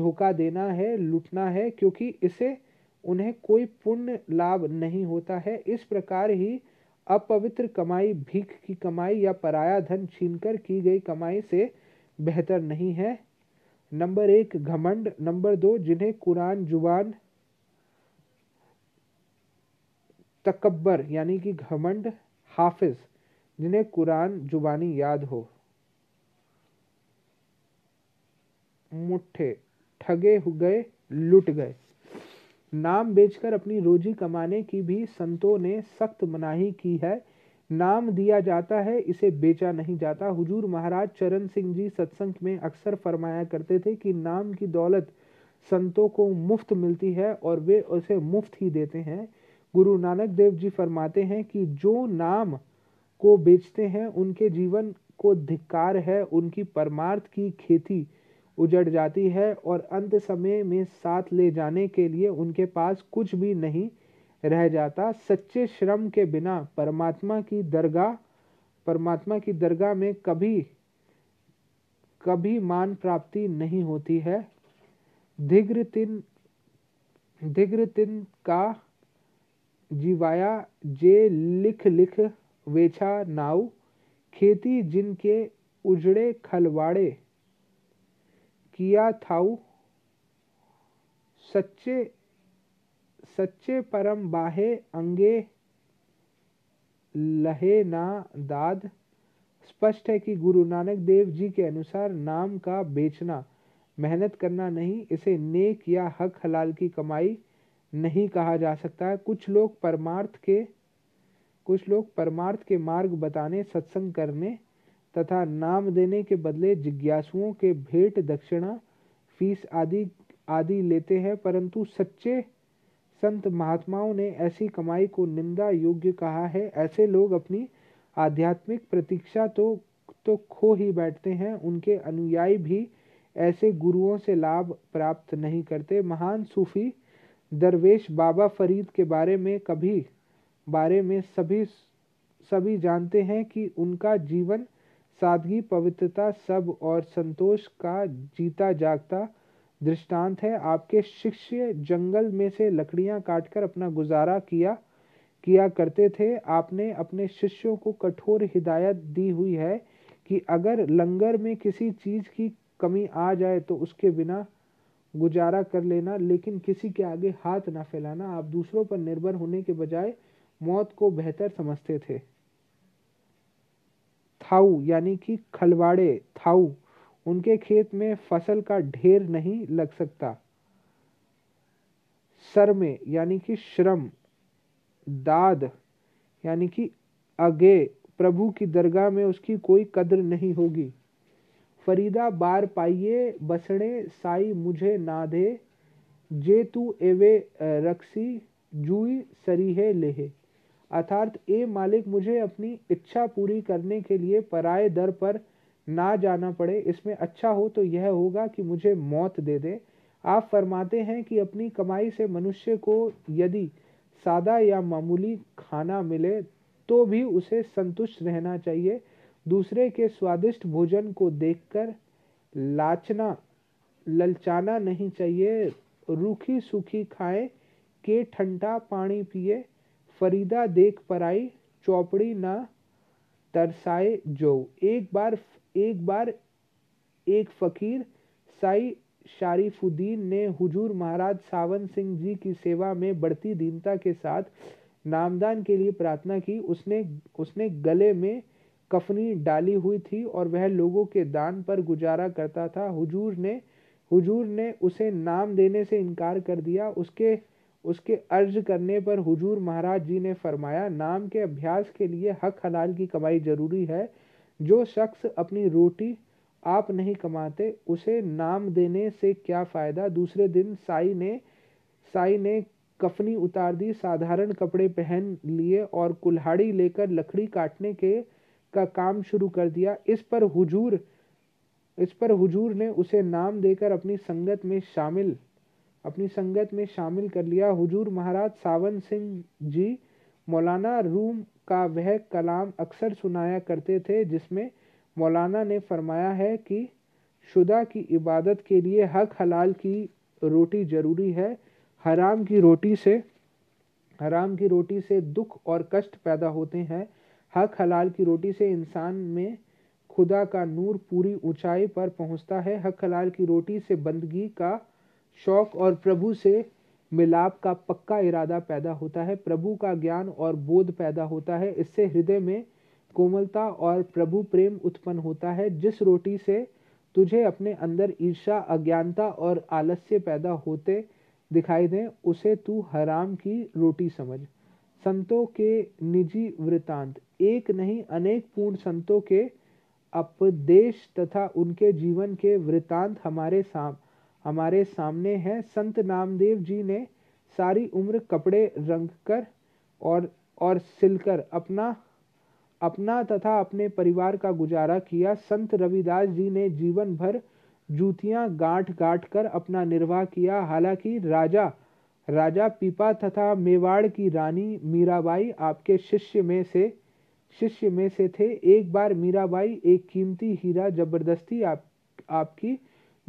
धोखा देना है, लूटना है, क्योंकि इसे उन्हें कोई पुण्य लाभ नहीं होता है। इस प्रकार ही अपवित्र कमाई भीख की कमाई या पराया धन छीनकर की गई कमाई से बेहतर नहीं है। नंबर 1, घमंड। नंबर 2, जिन्हें कुरान जुबान तकब्बर यानी कि घमंड। हाफिज जिन्हें कुरान जुबानी याद हो। मुट्ठे ठगे हो गए, लूट गए। नाम बेचकर अपनी रोजी कमाने की भी संतों ने सख्त मनाही की है। नाम दिया जाता है, इसे बेचा नहीं जाता। हुजूर महाराज चरण सिंह जी सत्संग में अक्सर फरमाया करते थे कि नाम की दौलत संतों को मुफ्त मिलती है और वे उसे मुफ्त ही देते हैं। गुरु नानक देव जी फरमाते हैं कि जो नाम को बेचते हैं उनके जीवन को धिक्कार है, उनकी परमार्थ की खेती उजड़ जाती है और अंत समय में साथ ले जाने के लिए उनके पास कुछ भी नहीं रह जाता। सच्चे श्रम के बिना परमात्मा की दरगाह में कभी मान प्राप्ति नहीं होती है। धिग्र तिन का जीवाया जे लिख वेछा नाव, खेती जिनके उजड़े खलवाड़े किया थाऊ। सच्चे परम बाहे अंगे लहे ना दाद। स्पष्ट है कि गुरु नानक देव जी के अनुसार नाम का बेचना, मेहनत करना नहीं, इसे नेक या हक हलाल की कमाई नहीं कहा जा सकता है। कुछ लोग परमार्थ के मार्ग बताने, सत्संग करने तथा नाम देने के बदले जिज्ञासुओं के भेंट, दक्षिणा, फीस आदि लेते हैं, परंतु सच्चे संत महात्माओं ने ऐसी कमाई को निंदा योग्य कहा है। ऐसे लोग अपनी आध्यात्मिक प्रतीक्षा तो खो ही बैठते हैं। उनके अनुयायी भी ऐसे गुरुओं से लाभ प्राप्त नहीं करते। महान सूफी दरवेश बाबा फरीद के बारे में सभी जानते हैं कि उनका जीवन सादगी, पवित्रता, सब और संतोष का जीता जागता दृष्टांत है। आपके शिष्य जंगल में से लकड़ियां काटकर अपना गुजारा किया करते थे। आपने अपने शिष्यों को कठोर हिदायत दी हुई है कि अगर लंगर में किसी चीज़ की कमी आ जाए तो उसके बिना गुजारा कर लेना, लेकिन किसी के आगे हाथ ना फैलाना। आप दूसरों पर निर्भर होने के बजाय मौत को बेहतर समझते थे। थाऊ यानी कि खलवाड़े, थाऊ, उनके खेत में फसल का ढेर नहीं लग सकता। सर में यानी कि श्रम, दाद यानी कि आगे, प्रभु की दरगाह में उसकी कोई कद्र नहीं होगी। फरीदा बार पाइये बसड़े साई मुझे ना दे, जे तू एवे रक्सी जूई सरीहे लेहे। अर्थात ए मालिक, मुझे अपनी इच्छा पूरी करने के लिए पराये दर पर ना जाना पड़े, इसमें अच्छा हो तो यह होगा कि मुझे मौत दे दे। आप फरमाते हैं कि अपनी कमाई से मनुष्य को यदि सादा या मामूली खाना मिले तो भी उसे संतुष्ट रहना चाहिए। दूसरे के स्वादिष्ट भोजन को देखकर ललचाना नहीं चाहिए। रूखी सूखी खाए के ठंडा पानी पिए, फरीदा देख पराई चौपड़ी ना तरसाए जो। एक बार एक फकीर साई शारीफुद्दीन ने हुजूर महाराज सावन सिंह जी की सेवा में बढ़ती दीनता के साथ नामदान के लिए प्रार्थना की। उसने गले में कफनी डाली हुई थी और वह लोगों के दान पर गुजारा करता था। हुजूर ने उसे नाम देने से इनकार कर दिया। उसके अर्ज करने पर हुजूर महाराज जी ने फरमाया, नाम के अभ्यास के लिए हक हलाल की कमाई जरूरी है। जो शख्स अपनी रोटी आप नहीं कमाते उसे नाम देने से क्या फ़ायदा। दूसरे दिन साई ने कफनी उतार दी, साधारण कपड़े पहन लिए और कुल्हाड़ी लेकर लकड़ी काटने का काम शुरू कर दिया। इस पर हुजूर ने उसे नाम देकर अपनी संगत में शामिल कर लिया। हुजूर महाराज सावन सिंह जी मौलाना रूम का वह कलाम अक्सर सुनाया करते थे जिसमें मौलाना ने फरमाया है कि शुदा की इबादत के लिए हक हलाल की रोटी जरूरी है। हराम की रोटी से दुख और कष्ट पैदा होते हैं। हक हलाल की रोटी से इंसान में खुदा का नूर पूरी ऊंचाई पर पहुंचता है। हक हलाल की रोटी से बंदगी का शौक और प्रभु से मिलाप का पक्का इरादा पैदा होता है। प्रभु का ज्ञान और बोध पैदा होता है। इससे हृदय में कोमलता और प्रभु प्रेम उत्पन्न होता है। जिस रोटी से तुझे अपने अंदर ईर्ष्या, अज्ञानता और आलस्य पैदा होते दिखाई दें उसे तू हराम की रोटी समझ। संतों के निजी वृतांत। एक नहीं अनेक पूर्ण संतों के उपदेश तथा उनके जीवन के वृतांत हमारे सामने हैं। संत नामदेव जी ने सारी उम्र कपड़े रंगकर और सिलकर अपना तथा अपने परिवार का गुजारा किया। संत रविदास जी ने जीवन भर जूतियां गांठ कर अपना निर्वाह किया। हालांकि राजा पीपा तथा मेवाड़ की रानी मीराबाई आपके शिष्य में से थे। एक बार मीराबाई एक कीमती हीरा जबरदस्ती आपकी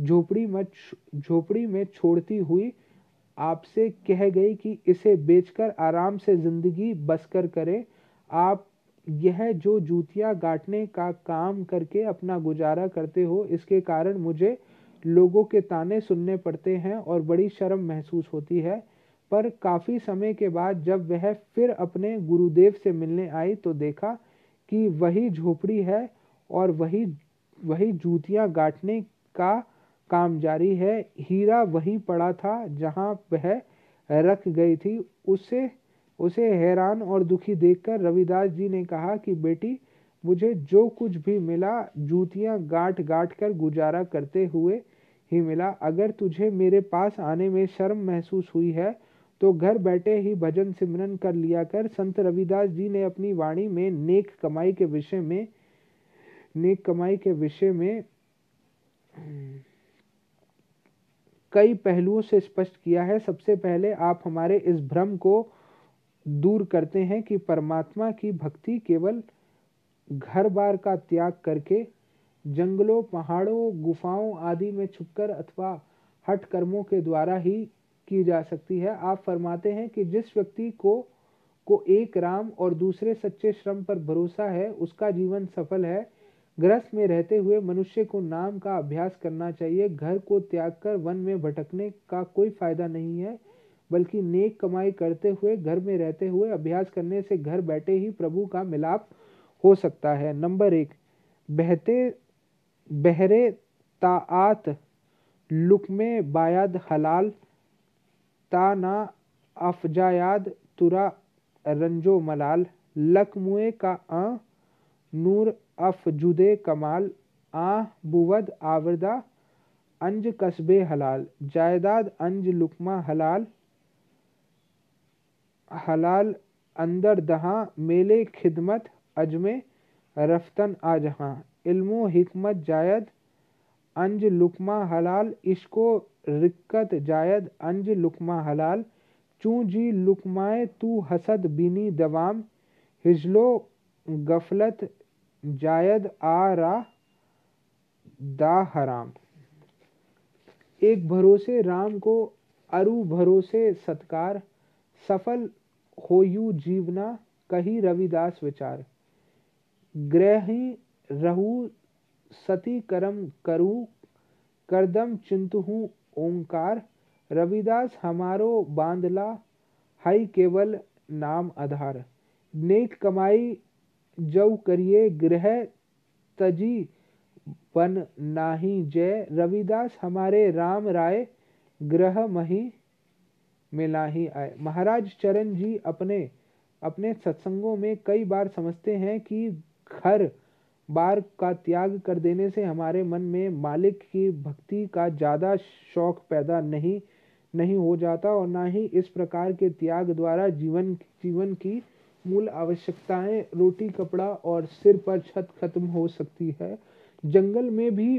झोपड़ी में छोड़ती हुई आपसे कह गई कि इसे बेचकर आराम से जिंदगी बसकर करें। आप यह जो जूतियां गांठने का काम करके अपना गुजारा करते हो, इसके कारण मुझे लोगों के ताने सुनने पड़ते हैं और बड़ी शर्म महसूस होती है। पर काफ़ी समय के बाद जब वह फिर अपने गुरुदेव से मिलने आई तो देखा कि वही झोपड़ी है और वही जूतियां गांठने का काम जारी है। हीरा वही पड़ा था जहां वह रख गई थी। उसे हैरान और दुखी देखकर रविदास जी ने कहा कि बेटी, मुझे जो कुछ भी मिला जूतियां गांठ गांठ कर गुजारा करते हुए ही मिला। अगर तुझे मेरे पास आने में शर्म महसूस हुई है तो घर बैठे ही भजन सिमरन कर लिया कर। संत रविदास जी ने अपनी वाणी में नेक कमाई के विषय में कई पहलुओं से स्पष्ट किया है। सबसे पहले आप हमारे इस भ्रम को दूर करते हैं कि परमात्मा की भक्ति केवल घर बार का त्याग करके जंगलों, पहाड़ों, गुफाओं आदि में छुपकर अथवा हठ कर्मों के द्वारा ही की जा सकती है। आप फरमाते हैं कि जिस व्यक्ति को एक राम और दूसरे सच्चे श्रम पर भरोसा है उसका जीवन सफल है। गृहस्थ में रहते हुए मनुष्य को नाम का अभ्यास करना चाहिए। घर को त्याग कर वन में भटकने का कोई फायदा नहीं है, बल्कि नेक कमाई करते हुए घर में रहते हुए अभ्यास करने से घर बैठे ही प्रभु का मिलाप हो सकता है। नंबर 1, बहरे ताआत लुकमे बायाद हलाल ताना अफजायाद तुरा रंजो मलाल लकमुए का आ नूर अफजुदे कमाल आ बुवद आवरदा अंज कस्बे हलाल जायदाद अंज लुकमा हलाल हलाल अंदर दहा मेले खिदमत अजमे रफ्तन आजहां इल्मो हिकमत जायद अंज लुकमा हलाल इश्को रिक्कत जायद अंज लुकमा हलाल चूँ जी लुकमाए तू हसद बिनी दवाम हिजलो गफलत जायद आरा दा हराम। एक भरोसे राम को अरु भरोसे सत्कार सफल होयू जीवना कही रविदास विचार ग्रही रहू सती करम करू करदम चिंतु ओंकार रविदास हमारो बांधला हाई केवल नाम आधार। नेक कमाई जव करिए गृह तजी बन नाही जय रविदास हमारे राम राय ग्रह मही मिलाही आए। महाराज चरण जी अपने सत्संगों में कई बार समझते हैं कि घर बार का त्याग कर देने से हमारे मन में मालिक की भक्ति का ज़्यादा शौक पैदा नहीं हो जाता और ना ही इस प्रकार के त्याग द्वारा जीवन की मूल आवश्यकताएं रोटी, कपड़ा और सिर पर छत खत्म हो सकती है। जंगल में भी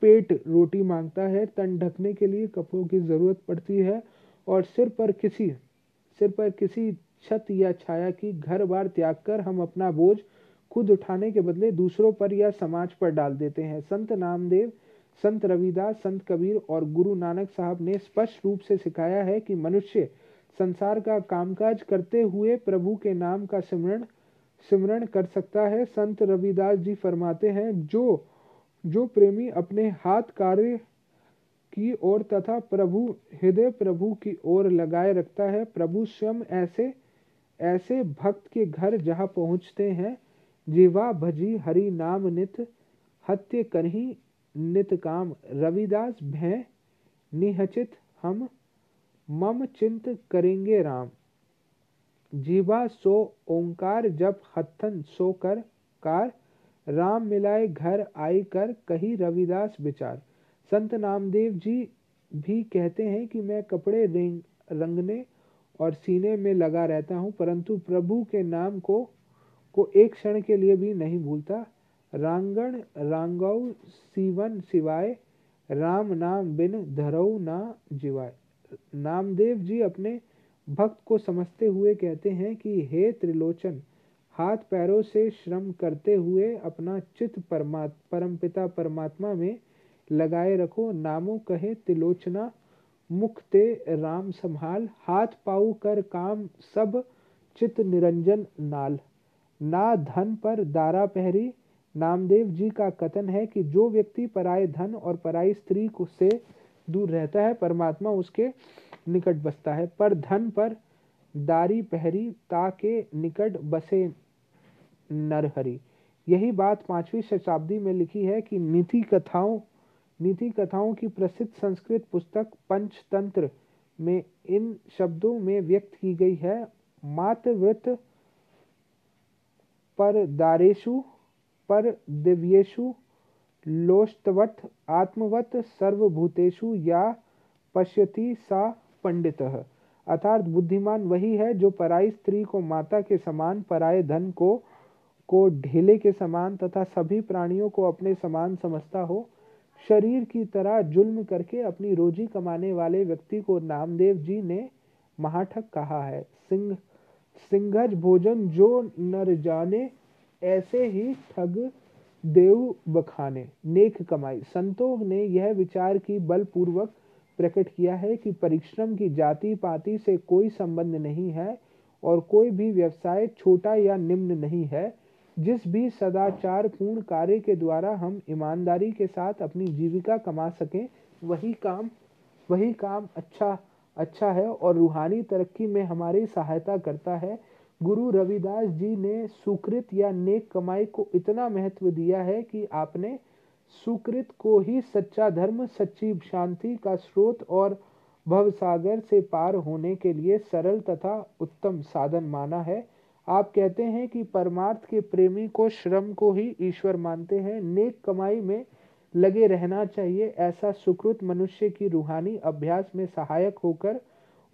पेट रोटी मांगता है, तन ढकने के लिए कपड़ों की जरूरत पड़ती है और सिर पर किसी छत या छाया की। घर बार त्याग कर हम अपना बोझ खुद उठाने के बदले दूसरों पर या समाज पर डाल देते हैं। संत नामदेव, संत रविदास, संत कबीर और गुरु नानक साहब ने स्पष्ट रूप से सिखाया है कि मनुष्य संसार का कामकाज करते हुए प्रभु के नाम का सिमरण कर सकता है। संत रविदास जी फरमाते हैं, जो प्रेमी अपने हाथ कार्य की ओर तथा प्रभु हृदय प्रभु की ओर लगाए रखता है, प्रभु स्वयं ऐसे भक्त के घर जहाँ पहुँचते हैं जीवा भजी हरि नाम नित हत्य करही नित काम। रविदास भय निहचित हम मम चिंत करेंगे राम जीवा सो ओंकार जब हथन सो कर कार राम मिलाए घर आई कर कही रविदास विचार। संत नामदेव जी भी कहते हैं कि मैं कपड़े रंगने और सीने में लगा रहता हूँ, परंतु प्रभु के नाम को एक क्षण के लिए भी नहीं भूलता। रांगण रांगऊ सीवन सिवाय राम नाम बिन धरऊ ना जिवाय। नामदेव जी अपने भक्त को समझते हुए कहते हैं कि हे त्रिलोचन, हाथ पैरों से श्रम करते हुए अपना चित्त परमपिता परमात्मा में लगाए रखो। नामों कहे त्रिलोचना मुखते राम संभाल हाथ पाऊ कर काम सब चित्त निरंजन नाल। ना धन पर दारा पहरी नामदेव जी का कथन है कि जो व्यक्ति पराये धन और पराई स्त्री को से दूर रहता है परमात्मा उसके निकट बसता है, पर धन पर दारी पहरी ताके निकट बसे नरहरी। यही बात 5वीं शताब्दी में लिखी है कि नीति कथाओं की प्रसिद्ध संस्कृत पुस्तक पंचतंत्र में इन शब्दों में व्यक्त की गई है। मातवृत्त पर दारेशु पर दिव्येशु लोष्टवत आत्मवत सर्वभूतेषु या पश्यति सा पंडितः। अर्थात बुद्धिमान वही है जो पराई स्त्री को माता के समान, पराये धन को ढेले के समान तथा सभी प्राणियों को अपने समान समझता हो। शरीर की तरह जुल्म करके अपनी रोजी कमाने वाले व्यक्ति को नामदेव जी ने महाठक कहा है। सिंघज भोजन जो नर जाने, ऐसे ही ठग देव बखाने। नेक कमाई संतों ने यह विचार की बलपूर्वक प्रकट किया है कि परिश्रम की जाति पाति से कोई संबंध नहीं है और कोई भी व्यवसाय छोटा या निम्न नहीं है। जिस भी सदाचार पूर्ण कार्य के द्वारा हम ईमानदारी के साथ अपनी जीविका कमा सकें वही काम अच्छा है और रूहानी तरक्की में हमारी सहायता करता है। गुरु रविदास जी ने सुकृत या नेक कमाई को इतना महत्व दिया है कि आपने सुकृत को ही सच्चा धर्म, सच्ची शांति का स्रोत और भवसागर से पार होने के लिए सरल तथा उत्तम साधन माना है। आप कहते हैं कि परमार्थ के प्रेमी को श्रम को ही ईश्वर मानते हैं। नेक कमाई में लगे रहना चाहिए। ऐसा सुकृत मनुष्य की रूहानी अभ्यास में सहायक होकर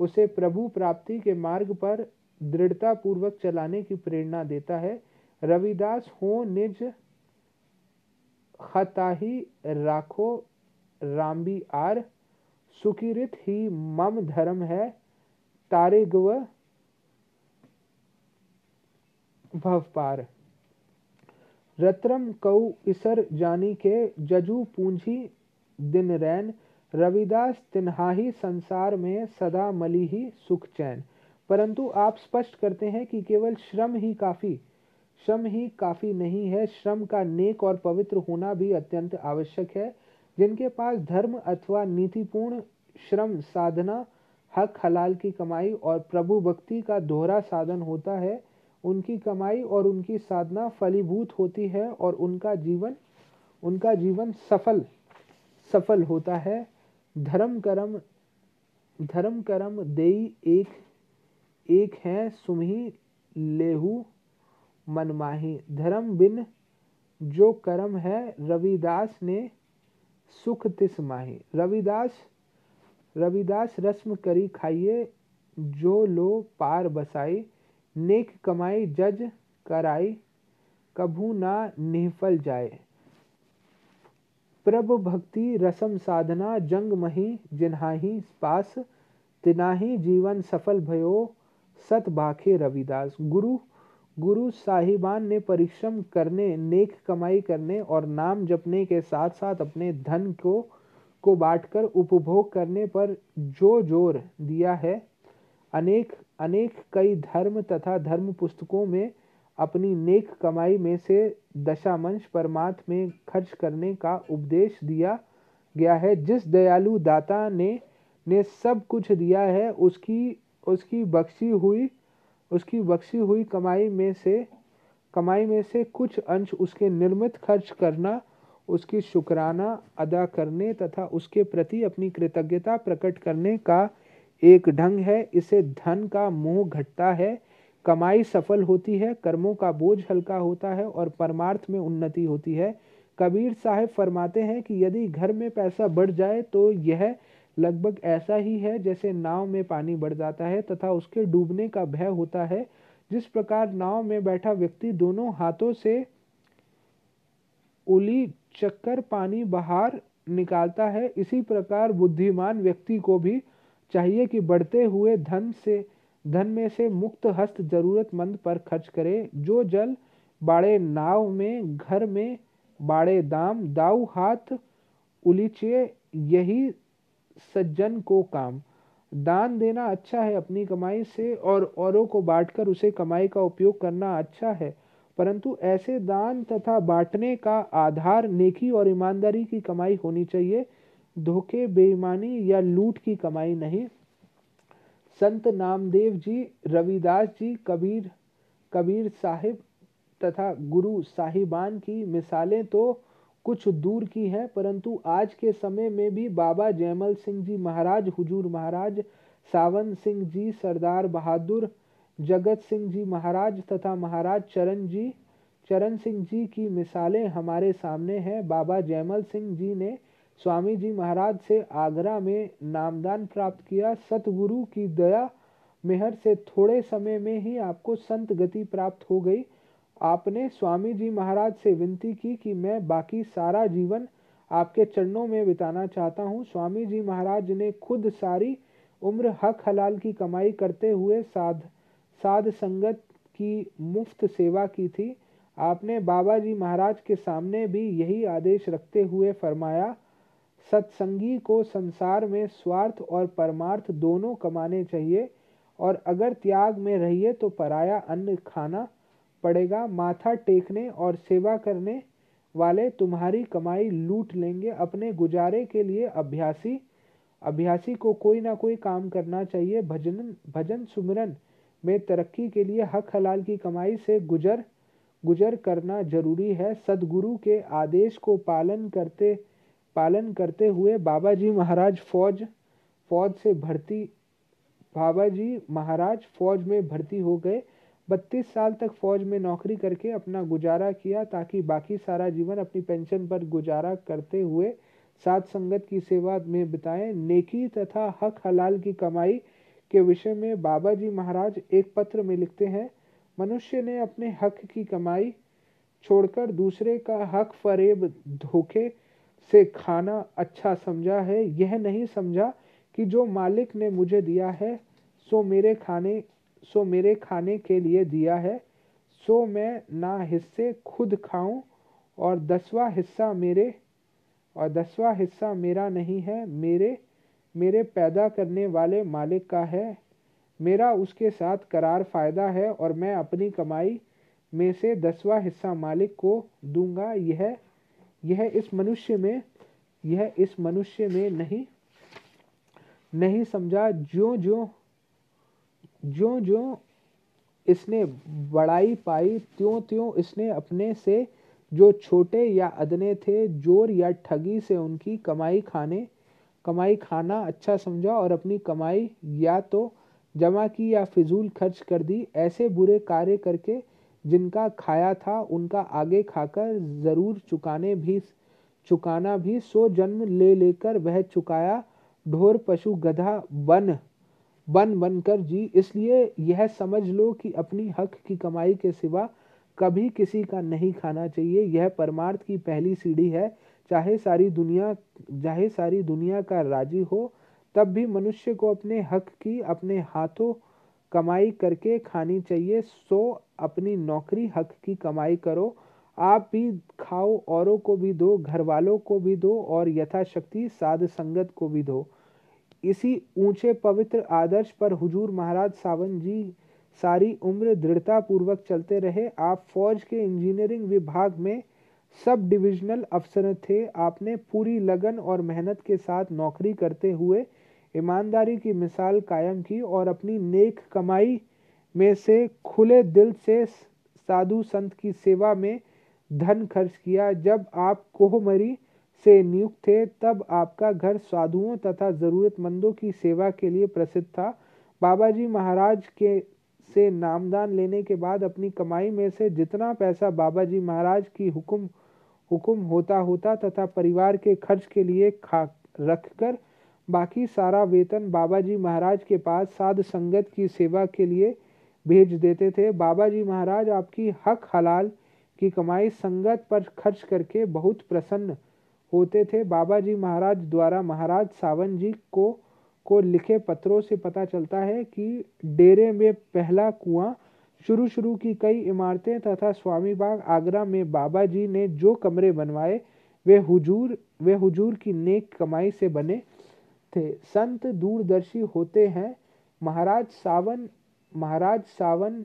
उसे प्रभु प्राप्ति के मार्ग पर दृढ़ता पूर्वक चलाने की प्रेरणा देता है। रविदास हो निज खताही राखो रामबी आर, सुकिरित ही मम धर्म है तारे गव भवपार। रत्रम कऊ इसर जानी के जजू पूंजी दिन रैन, रविदास तिन्हाही संसार में सदा मली ही सुख चैन। परंतु आप स्पष्ट करते हैं कि केवल श्रम ही काफ़ी नहीं है, श्रम का नेक और पवित्र होना भी अत्यंत आवश्यक है। जिनके पास धर्म अथवा नीतिपूर्ण श्रम साधना, हक हलाल की कमाई और प्रभु भक्ति का दोहरा साधन होता है, उनकी कमाई और उनकी साधना फलीभूत होती है और उनका जीवन सफल होता है। धर्म कर्म देई एक है सुमही लेहू मनमाही, धर्म बिन जो कर्म है रविदास ने सुख तिस माही। रविदास रस्म करी खाइए जो लो पार बसाई, नेक कमाई जज कराई कभू ना निहफल जाए। प्रभु भक्ति रसम साधना जंग मही जिन्हाही पास, तिनाही जीवन सफल भयो सत बाखे रविदास। गुरु साहिबान ने परिश्रम करने, नेक कमाई करने और नाम जपने के साथ साथ अपने धन को बांटकर उपभोग करने पर जो जोर दिया है, अनेक कई धर्म तथा धर्म पुस्तकों में अपनी नेक कमाई में से दशांश परमार्थ में खर्च करने का उपदेश दिया गया है। जिस दयालु दाता ने सब कुछ दिया है, उसकी बख्शी हुई कमाई में से कुछ अंश उसके निर्मित खर्च करना, उसकी शुक्राना अदा करने तथा उसके प्रति अपनी कृतज्ञता प्रकट करने का एक ढंग है। इसे धन का मोह घटता है, कमाई सफल होती है, कर्मों का बोझ हल्का होता है और परमार्थ में उन्नति होती है। कबीर साहब फरमाते हैं कि यदि घर में पैसा बढ़ जाए तो यह लगभग ऐसा ही है जैसे नाव में पानी बढ़ जाता है तथा उसके डूबने का भय होता है। जिस प्रकार नाव में बैठा व्यक्ति दोनों हाथों से उली चक्कर पानी बाहर निकालता है, इसी प्रकार बुद्धिमान व्यक्ति को भी चाहिए कि बढ़ते हुए धन में से मुक्त हस्त जरूरतमंद पर खर्च करे। जो जल बाड़े नाव में, घर में बाड़े दाम, दाऊ हाथ उलीचे यही सज्जन को काम। दान देना अच्छा है अपनी कमाई से और औरों को बांटकर उसे कमाई का उपयोग करना अच्छा है, परंतु ऐसे दान तथा बांटने का आधार नेकी और ईमानदारी की कमाई होनी चाहिए, धोखे, बेईमानी या लूट की कमाई नहीं। संत नामदेव जी, रविदास जी, कबीर साहिब तथा गुरु साहिबान की मिसालें तो कुछ दूर की हैं, परंतु आज के समय में भी बाबा जैमल सिंह जी महाराज, हुजूर महाराज सावन सिंह जी, सरदार बहादुर जगत सिंह जी महाराज तथा महाराज चरण सिंह जी की मिसालें हमारे सामने हैं। बाबा जैमल सिंह जी ने स्वामी जी महाराज से आगरा में नामदान प्राप्त किया। सतगुरु की दया मेहर से थोड़े समय में ही आपको संत गति प्राप्त हो गई। आपने स्वामी जी महाराज से विनती की कि मैं बाकी सारा जीवन आपके चरणों में बिताना चाहता हूँ। स्वामी जी महाराज ने खुद सारी उम्र हक हलाल की कमाई करते हुए साध संगत की मुफ्त सेवा की थी। आपने बाबा जी महाराज के सामने भी यही आदेश रखते हुए फरमाया, सत्संगी को संसार में स्वार्थ और परमार्थ दोनों कमाने चाहिए, और अगर त्याग में रहिए तो पराया अन्न खाना पड़ेगा। माथा टेकने और सेवा करने वाले तुम्हारी कमाई लूट लेंगे। अपने गुजारे के लिए अभ्यासी को कोई ना कोई काम करना चाहिए। भजन सुमरन में तरक्की के लिए हक हलाल की कमाई से गुजर करना जरूरी है। सदगुरु के आदेश को पालन करते हुए बाबा जी महाराज फौज में भर्ती हो गए। 32 साल तक फौज में नौकरी करके अपना गुजारा किया, ताकि बाकी सारा जीवन अपनी पेंशन पर गुजारा करते हुए साध संगत की सेवा में बिताएं। नेकी तथा हक हलाल की कमाई के विषय में बाबा जी महाराज एक पत्र में लिखते हैं, मनुष्य ने अपने हक की कमाई छोड़कर दूसरे का हक फरेब धोखे से खाना अच्छा समझा है। यह नहीं समझा कि जो मालिक ने मुझे दिया है सो मेरे खाने के लिए दिया है, सो मैं ना हिस्से खुद खाऊं और दसवां हिस्सा मेरा नहीं है, मेरे पैदा करने वाले मालिक का है। मेरा उसके साथ करार फ़ायदा है और मैं अपनी कमाई में से 10वां हिस्सा मालिक को दूंगा। यह इस मनुष्य में नहीं समझा। ज्यों ज्यों इसने बड़ाई पाई, त्यों त्यों इसने अपने से जो छोटे या अदने थे, जोर या ठगी से उनकी कमाई खाना अच्छा समझा और अपनी कमाई या तो जमा की या फिजूल खर्च कर दी। ऐसे बुरे कार्य करके जिनका खाया था उनका आगे खाकर ज़रूर चुकाना भी सो जन्म ले लेकर वह चुकाया। ढोर पशु गधा बनकर जी। इसलिए यह समझ लो कि अपनी हक की कमाई के सिवा कभी किसी का नहीं खाना चाहिए। यह परमार्थ की पहली सीढ़ी है। चाहे सारी दुनिया का राजी हो, तब भी मनुष्य को अपने हक की अपने हाथों कमाई करके खानी चाहिए। सो अपनी नौकरी हक की कमाई करो, आप भी खाओ, औरों को भी दो, घर वालों को भी दो, और यथाशक्ति साध संगत को भी दो। इसी ऊंचे पवित्र आदर्श पर हुजूर महाराज सावन जी सारी उम्र दृढ़तापूर्वक चलते रहे। आप फौज के इंजीनियरिंग विभाग में सब डिविजनल अफसर थे। आपने पूरी लगन और मेहनत के साथ नौकरी करते हुए ईमानदारी की मिसाल कायम की और अपनी नेक कमाई में से खुले दिल से साधु संत की सेवा में धन खर्च किया। जब आप कोहमरी से नियुक्त थे, तब आपका घर साधुओं तथा ज़रूरतमंदों की सेवा के लिए प्रसिद्ध था। बाबा जी महाराज के से नामदान लेने के बाद अपनी कमाई में से जितना पैसा बाबा जी महाराज की हुकुम होता तथा परिवार के खर्च के लिए रखकर बाकी सारा वेतन बाबा जी महाराज के पास साध संगत की सेवा के लिए भेज देते थे। बाबा जी महाराज आपकी हक हलाल की कमाई संगत पर खर्च करके बहुत प्रसन्न होते थे। बाबा जी महाराज द्वारा महाराज सावन जी को लिखे पत्रों से पता चलता है कि डेरे में पहला कुआं, शुरू की कई इमारतें तथा स्वामी बाग, आगरा में बाबा जी ने जो कमरे बनवाए वे हुजूर की नेक कमाई से बने थे। संत दूरदर्शी होते हैं। महाराज सावन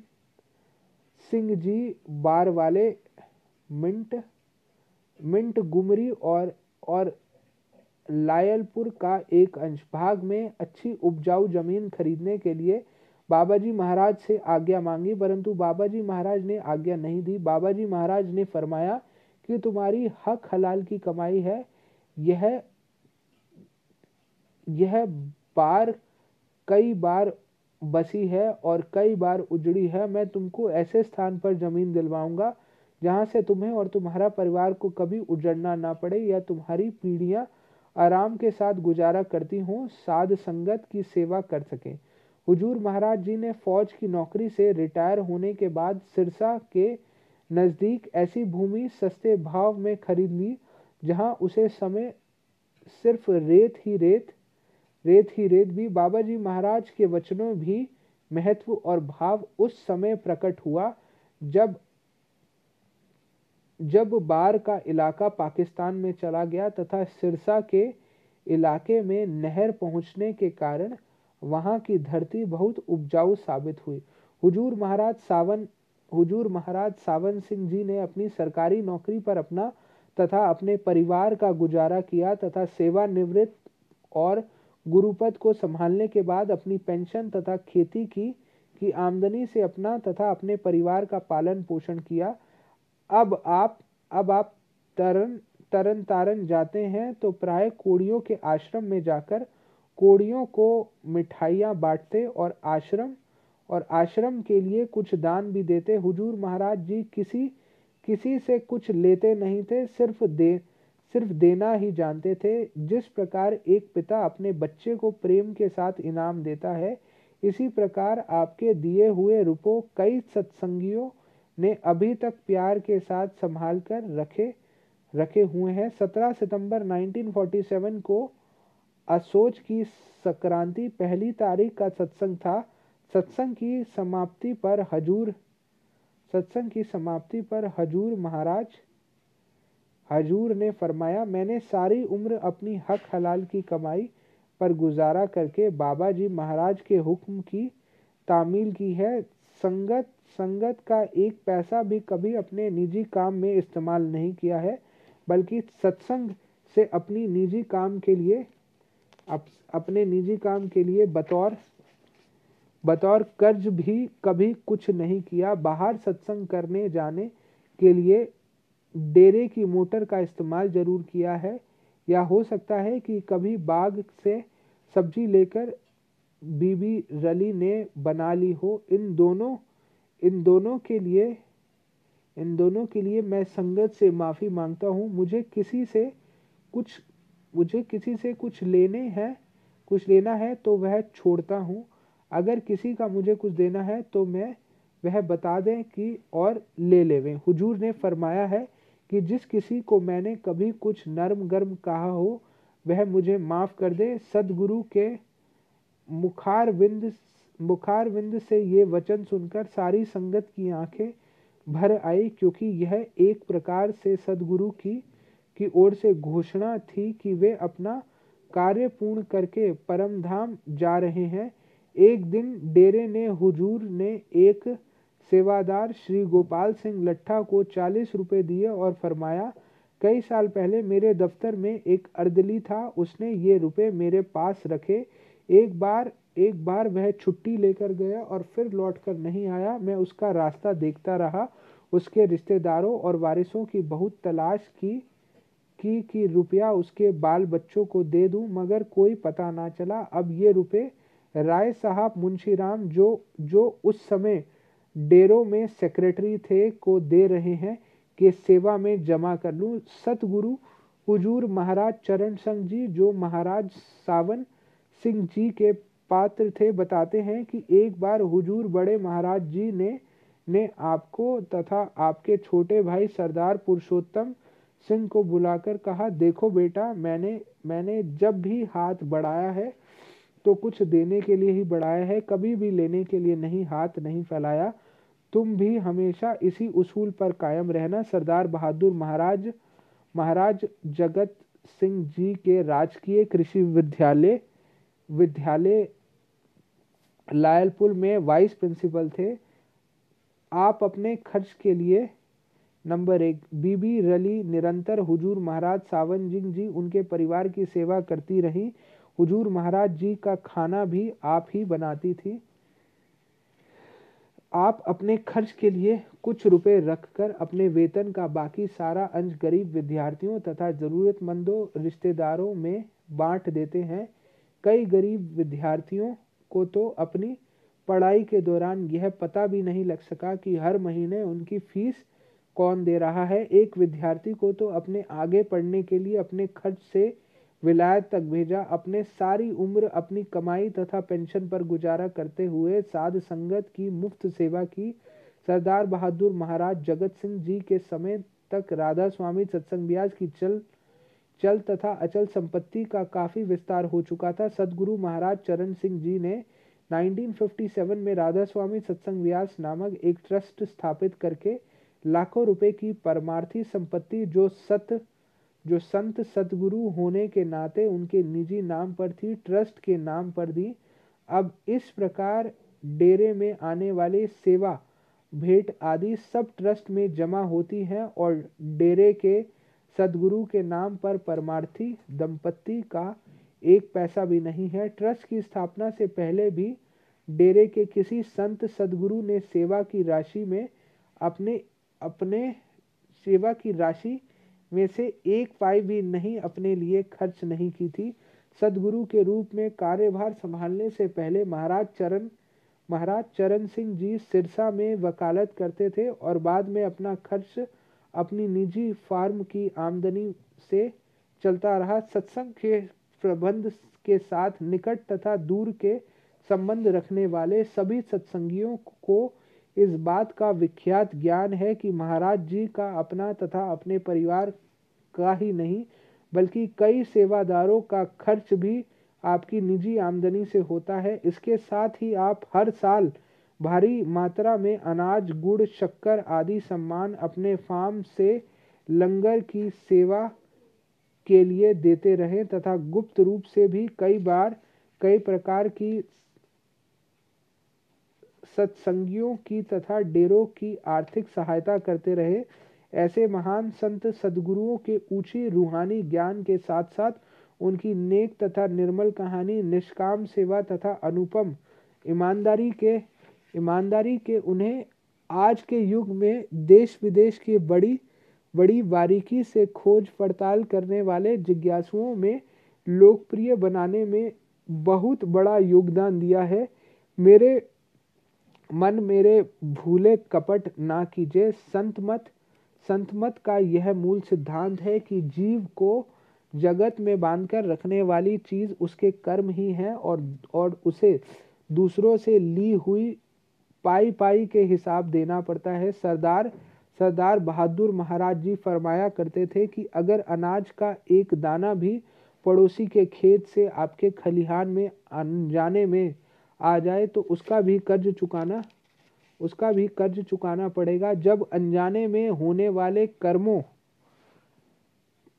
सिंह जी बार वाले मिंट गुमरी और लायलपुर का एक अंश भाग में अच्छी उपजाऊ जमीन खरीदने के लिए बाबा जी महाराज से आज्ञा मांगी, परंतु बाबा जी महाराज ने आज्ञा नहीं दी। बाबा जी महाराज ने फरमाया कि तुम्हारी हक हलाल की कमाई है, यह बार कई बार बसी है और कई बार उजड़ी है। मैं तुमको ऐसे स्थान पर जमीन दिलवाऊंगा जहाँ से तुम्हें और तुम्हारा परिवार को कभी उजड़ना ना पड़े या तुम्हारी पीढ़ियाँ आराम के साथ गुजारा करती हों, साध संगत की सेवा कर सकें। हुजूर महाराज जी ने फौज की नौकरी से रिटायर होने के बाद सिरसा के नज़दीक ऐसी भूमि सस्ते भाव में खरीद ली जहाँ उसे समय सिर्फ रेत ही रेत भी। बाबा जी महाराज के वचनों भी महत्व और भाव उस समय प्रकट हुआ जब बार का इलाका पाकिस्तान में चला गया तथा सिरसा के इलाके में नहर पहुंचने के कारण वहां की धरती बहुत उपजाऊ साबित हुई। हुजूर महाराज सावन सिंह जी ने अपनी सरकारी नौकरी पर अपना तथा अपने परिवार का गुजारा किया तथा सेवानिवृत्त और गुरुपद को संभालने के बाद अपनी पेंशन तथा खेती की आमदनी से अपना तथा अपने परिवार का पालन पोषण किया। अब आप तरन तारन जाते हैं तो प्राय कोड़ियों के आश्रम में जाकर कोड़ियों को मिठाइयाँ बांटते और आश्रम के लिए कुछ दान भी देते। हुजूर महाराज जी किसी से कुछ लेते नहीं थे, सिर्फ देना ही जानते थे। जिस प्रकार एक पिता अपने बच्चे को प्रेम के साथ इनाम देता है, इसी प्रकार आपके दिए हुए रुपयों कई सत्संगियों ने अभी तक प्यार के साथ संभाल कर रखे हुए हैं। 17 सितंबर 1947 को असोज की संक्रांति पहली तारीख का सत्संग था। सत्संग की समाप्ति पर हजूर महाराज हजूर ने फरमाया, मैंने सारी उम्र अपनी हक हलाल की कमाई पर गुजारा करके बाबा जी महाराज के हुक्म की तामील की है। संगत का एक पैसा भी कभी अपने निजी काम में इस्तेमाल नहीं किया है, बल्कि सत्संग से अपने निजी काम के लिए बतौर कर्ज भी कभी कुछ नहीं किया। बाहर सत्संग करने जाने के लिए डेरे की मोटर का इस्तेमाल जरूर किया है, या हो सकता है कि कभी बाग से सब्जी लेकर बीबी रली ने बना ली हो। इन दोनों के लिए मैं संगत से माफ़ी मांगता हूँ। मुझे किसी से कुछ लेना है तो वह छोड़ता हूँ। अगर किसी का मुझे कुछ देना है तो मैं वह बता दें कि और ले लेवें। हुजूर ने फरमाया है कि जिस किसी को मैंने कभी कुछ नरम गर्म कहा हो वह मुझे माफ़ कर दे। सदगुरु के मुखारविंद से ये वचन सुनकर सारी संगत की आंखें भर आई, क्योंकि यह एक प्रकार से सदगुरु की ओर से घोषणा थी कि वे अपना कार्य पूर्ण करके परमधाम जा रहे हैं। एक दिन डेरे ने हुजूर ने एक सेवादार श्री गोपाल सिंह लट्ठा को 40 रुपये दिए और फरमाया, कई साल पहले मेरे दफ्तर में एक अर्दली था, उसने ये रुपए मेरे पास रखे। एक बार वह छुट्टी लेकर गया और फिर लौटकर नहीं आया। मैं उसका रास्ता देखता रहा, उसके रिश्तेदारों और वारिसों की बहुत तलाश की रुपया उसके बाल बच्चों को दे दूं, मगर कोई पता ना चला। अब ये रुपये राय मुंशीराम जो उस समय डेरों में सेक्रेटरी थे को दे रहे हैं कि सेवा में जमा कर लूँ। सतगुरु हुजूर महाराज चरण सिंह जी जो महाराज सावन सिंह जी के पात्र थे, बताते हैं कि एक बार हुजूर बड़े महाराज जी ने आपको तथा आपके छोटे भाई सरदार पुरुषोत्तम सिंह को बुलाकर कहा, देखो बेटा, मैंने जब भी हाथ बढ़ाया है तो कुछ देने के लिए ही बढ़ाया है, कभी भी लेने के लिए नहीं हाथ नहीं फैलाया। तुम भी हमेशा इसी उसूल पर कायम रहना। सरदार बहादुर महाराज जगत सिंह जी के राजकीय कृषि विद्यालय लायलपुर में वाइस प्रिंसिपल थे। आप अपने खर्च के लिए नंबर 1, बीबी रली निरंतर हुजूर महाराज सावन सिंह जी उनके परिवार की सेवा करती रही। हुजूर महाराज जी का खाना भी आप ही बनाती थी। आप अपने खर्च के लिए कुछ रुपए रखकर अपने वेतन का बाकी सारा अंश गरीब विद्यार्थियों तथा जरूरतमंदों रिश्तेदारों में बांट देते हैं। कई गरीब विद्यार्थियों को तो अपनी पढ़ाई के दौरान यह पता भी नहीं लग सका कि हर महीने उनकी फीस कौन दे रहा है। एक विद्यार्थी को तो अपने आगे पढ़ने के लिए अपने खर्च से विलायत तक भेजा। अपने सारी उम्र अपनी कमाई तथा पेंशन पर गुजारा करते हुए साध संगत की मुफ्त सेवा की। सरदार बहादुर महाराज जगत सिंह जी के समय तक राधा स्वामी सत्संग व्यास की चल तथा अचल संपत्ति का काफ़ी विस्तार हो चुका था। सदगुरु महाराज चरण सिंह जी ने 1957 में राधा स्वामी सत्संग व्यास नामक एक ट्रस्ट स्थापित करके लाखों रुपए की परमार्थी संपत्ति जो संत सदगुरु होने के नाते उनके निजी नाम पर थी, ट्रस्ट के नाम पर दी। अब इस प्रकार डेरे में आने वाले सेवा, भेंट आदि सब ट्रस्ट में जमा होती हैं और डेरे के सदगुरु के नाम पर परमार्थी दंपत्ति का एक पैसा भी नहीं है। ट्रस्ट की स्थापना से पहले भी डेरे के किसी संत सदगुरु ने सेवा की राशि में अपने सेवा की राशि में से 1 पाई भी नहीं अपने लिए खर्च नहीं की थी। सदगुरु के रूप में कार्यभार संभालने से पहले महाराज चरण सिंह जी सिरसा में वकालत करते थे और बाद में अपना खर्च अपनी निजी फार्म की आमदनी से चलता रहा। सत्संग के प्रबंध के साथ निकट तथा दूर के संबंध रखने वाले सभी सत्संगियों को इस बात का विख्यात ज्ञान है कि महाराज जी का अपना तथा अपने परिवार का ही नहीं बल्कि कई सेवादारों का खर्च भी आपकी निजी आमदनी से होता है। इसके साथ ही आप हर साल भारी मात्रा में अनाज, गुड़, शक्कर आदि सम्मान अपने फार्म से लंगर की सेवा के लिए देते रहे तथा गुप्त रूप से भी कई बार कई प्रकार की सत्संगियों की तथा डेरों की आर्थिक सहायता करते रहे। ऐसे महान संत सदगुरुओं के ऊंची रूहानी ज्ञान के साथ साथ उनकी नेक तथा निर्मल कहानी, निष्काम सेवा तथा अनुपम ईमानदारी के उन्हें आज के युग में देश विदेश की बड़ी बड़ी बारीकी से खोज पड़ताल करने वाले जिज्ञासुओं में लोकप्रिय बनाने में बहुत बड़ा योगदान दिया है। मेरे भूले कपट ना कीजिए। संतमत का यह मूल सिद्धांत है कि जीव को जगत में बांधकर रखने वाली चीज उसके कर्म ही है और उसे दूसरों से ली हुई पाई के हिसाब देना पड़ता है। सरदार बहादुर महाराज जी फरमाया करते थे कि अगर अनाज का एक दाना भी पड़ोसी के खेत से आपके खलिहान में अनजाने में आ जाए तो उसका भी कर्ज चुकाना पड़ेगा। जब अनजाने में होने वाले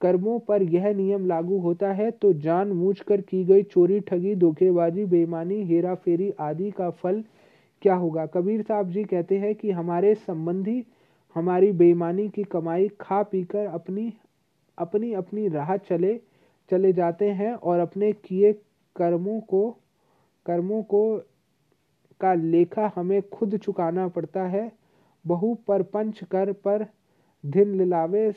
कर्मों पर यह नियम लागू होता है तो जानबूझकर की गई चोरी, ठगी, धोखेबाजी, बेईमानी, हेराफेरी आदि का फल क्या होगा। कबीर साहब जी कहते हैं कि हमारे संबंधी हमारी बेईमानी की कमाई खा पीकर अपनी अपनी राह चले जाते हैं और अपने किए कर्मों का लेखा हमें खुद चुकाना पड़ता है। बहु परपंच कर पर दिन लिलावे,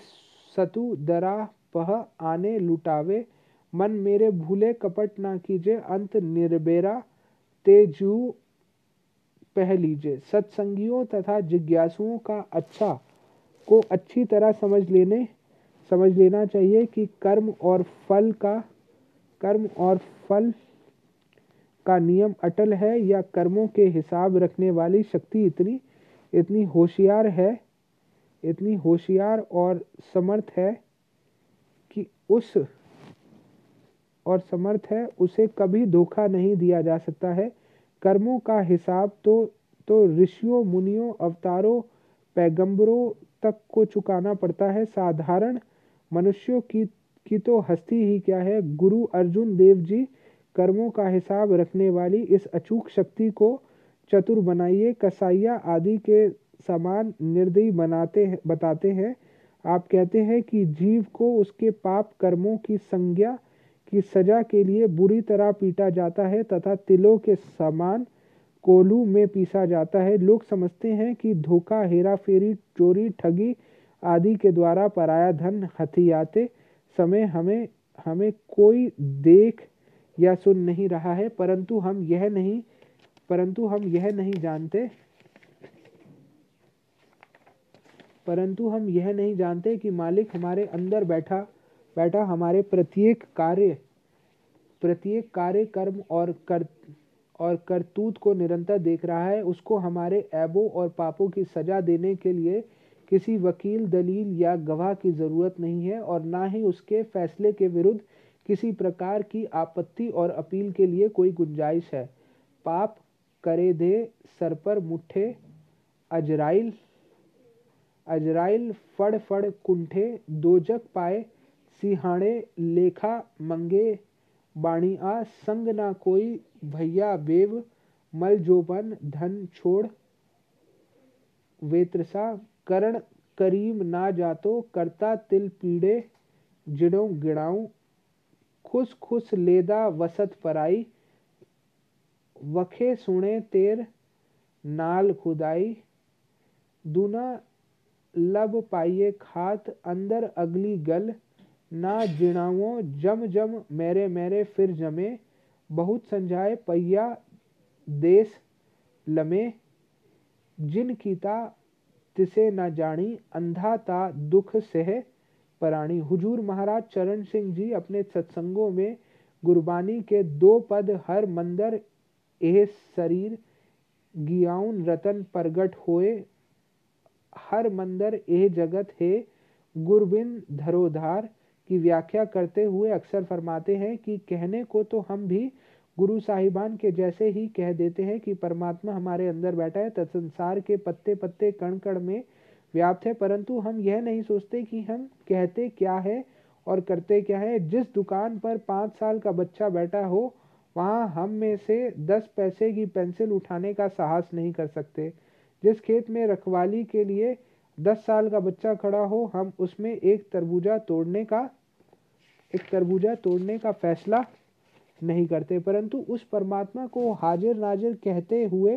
सतु दरा पह आने लुटावे। मन मेरे भूले कपट ना कीजिए, अंत निर्बेरा तेजू पह लीजिए। सत्संगियों तथा जिज्ञासुओं का अच्छी तरह समझ लेना चाहिए कि कर्म और फल का नियम अटल है या कर्मों के हिसाब रखने वाली शक्ति इतनी होशियार और समर्थ है कि उसे कभी धोखा नहीं दिया जा सकता है। कर्मों का हिसाब तो ऋषियों, मुनियों, अवतारों, पैगंबरों तक को चुकाना पड़ता है। साधारण मनुष्यों की तो हस्ती ही क्या है। गुरु अर्जुन देव जी कर्मों का हिसाब रखने वाली इस अचूक शक्ति को चतुर बनाइए। कसाईया आदि के समान निर्दयी बताते हैं। आप कहते हैं कि जीव को उसके पाप कर्मों की संज्ञा की सजा के लिए बुरी तरह पीटा जाता है तथा तिलों के समान कोलू में पीसा जाता है। लोग समझते हैं कि धोखा, हेराफेरी, चोरी, ठगी आदि के द्वारा पराया धन हथियाते समय हमें कोई देख या सुन नहीं रहा है, परंतु हम यह नहीं जानते कि मालिक हमारे अंदर बैठा हमारे प्रत्येक कार्य कर्म और करतूत को निरंतर देख रहा है। उसको हमारे ऐबों और पापों की सजा देने के लिए किसी वकील, दलील या गवाह की ज़रूरत नहीं है और ना ही उसके फैसले के विरुद्ध किसी प्रकार की आपत्ति और अपील के लिए कोई गुंजाइश है। पाप करे दे सर पर मुट्ठे, अजराइल फड़ फड़ कुंठे, दोजक पाए सिहाणे, लेखा मंगे बाणिया, संग ना कोई भैया बेव, मल जोबन धन छोड़ वेत्रसा, करण करीम ना जातो, करता तिल पीड़े जिड़ों गिड़ाऊं, खुश खुश लेदा वसत पराई, वखे सुने तेर नाल खुदाई, दूना लब पाइये खात अंदर अगली गल, ना जिणाओ जम मेरे फिर जमे, बहुत संजाए पैया देश लमे, जिन कीता तिसे ना जानी, अंधा ता दुख सह पराणी। हुजूर महाराज चरण सिंह जी अपने सत्संगों में गुरबानी के 2 पद हर मंदर एह शरीर गियाउन रतन प्रगट होए, हर मंदर एह जगत है गुरबिन धरोधार की व्याख्या करते हुए अक्सर फरमाते हैं कि कहने को तो हम भी गुरु साहिबान के जैसे ही कह देते हैं कि परमात्मा हमारे अंदर बैठा है, तत्संसार के पत्ते पत्ते कण कण में व्याप्त है, परंतु हम यह नहीं सोचते कि हम कहते क्या है और करते क्या है। जिस दुकान पर 5 साल का बच्चा बैठा हो वहाँ हम में से 10 पैसे की पेंसिल उठाने का साहस नहीं कर सकते। जिस खेत में रखवाली के लिए 10 साल का बच्चा खड़ा हो, हम उसमें एक तरबूजा तोड़ने का फैसला नहीं करते, परंतु उस परमात्मा को हाजिर नाजिर कहते हुए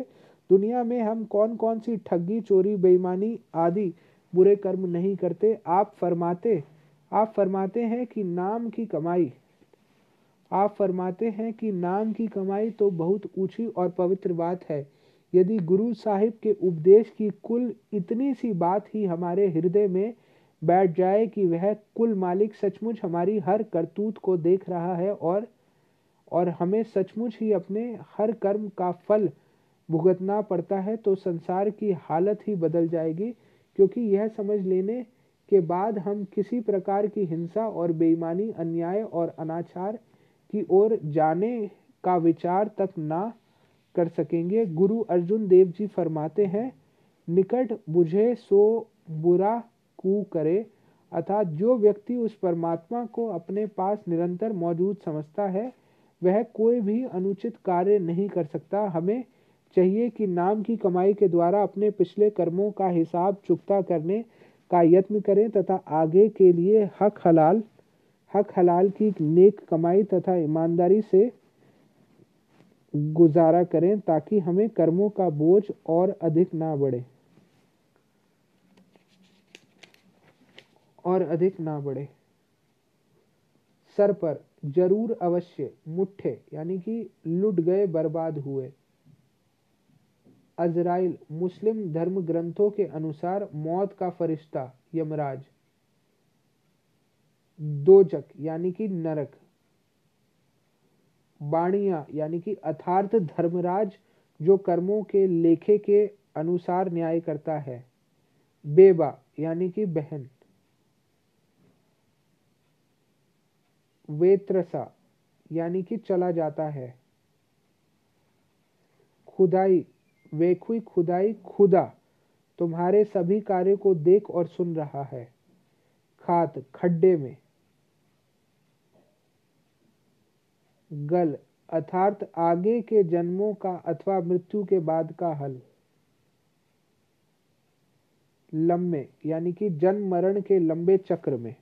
दुनिया में हम कौन कौन सी ठगी, चोरी, बेईमानी आदि बुरे कर्म नहीं करते। आप फरमाते हैं कि नाम की कमाई तो बहुत ऊंची और पवित्र बात है। यदि गुरु साहिब के उपदेश की कुल इतनी सी बात ही हमारे हृदय में बैठ जाए कि वह कुल मालिक सचमुच हमारी हर करतूत को देख रहा है और हमें सचमुच ही अपने हर कर्म का फल भुगतना पड़ता है, तो संसार की हालत ही बदल जाएगी। क्योंकि यह समझ लेने के बाद हम किसी प्रकार की हिंसा और बेईमानी, अन्याय और अनाचार की ओर जाने का विचार तक ना कर सकेंगे। गुरु अर्जुन देव जी फरमाते हैं, निकट बुझे सो बुरा कू करे, अर्थात जो व्यक्ति उस परमात्मा को अपने पास निरंतर मौजूद समझता है वह कोई भी अनुचित कार्य नहीं कर सकता। हमें चाहिए कि नाम की कमाई के द्वारा अपने पिछले कर्मों का हिसाब चुकता करने का यत्न करें तथा आगे के लिए हक हलाल की नेक कमाई तथा ईमानदारी से गुजारा करें, ताकि हमें कर्मों का बोझ और अधिक ना बढ़े सर पर जरूर अवश्य मुट्ठे, यानी कि लुट गए, बर्बाद हुए। अजराइल मुस्लिम धर्म ग्रंथों के अनुसार मौत का फरिश्ता यमराज। दोजक यानी कि नरक। बाणिया यानी कि अर्थार्थ धर्मराज, जो कर्मों के लेखे के अनुसार न्याय करता है। बेबा यानी कि बहन। वेत्रसा यानी कि चला जाता है। खुदाई वेखुई खुदाई, खुदा तुम्हारे सभी कार्यों को देख और सुन रहा है। खात खड्डे में। गल अर्थात आगे के जन्मों का अथवा मृत्यु के बाद का हल। लम्बे यानी कि जन्म मरण के लंबे चक्र में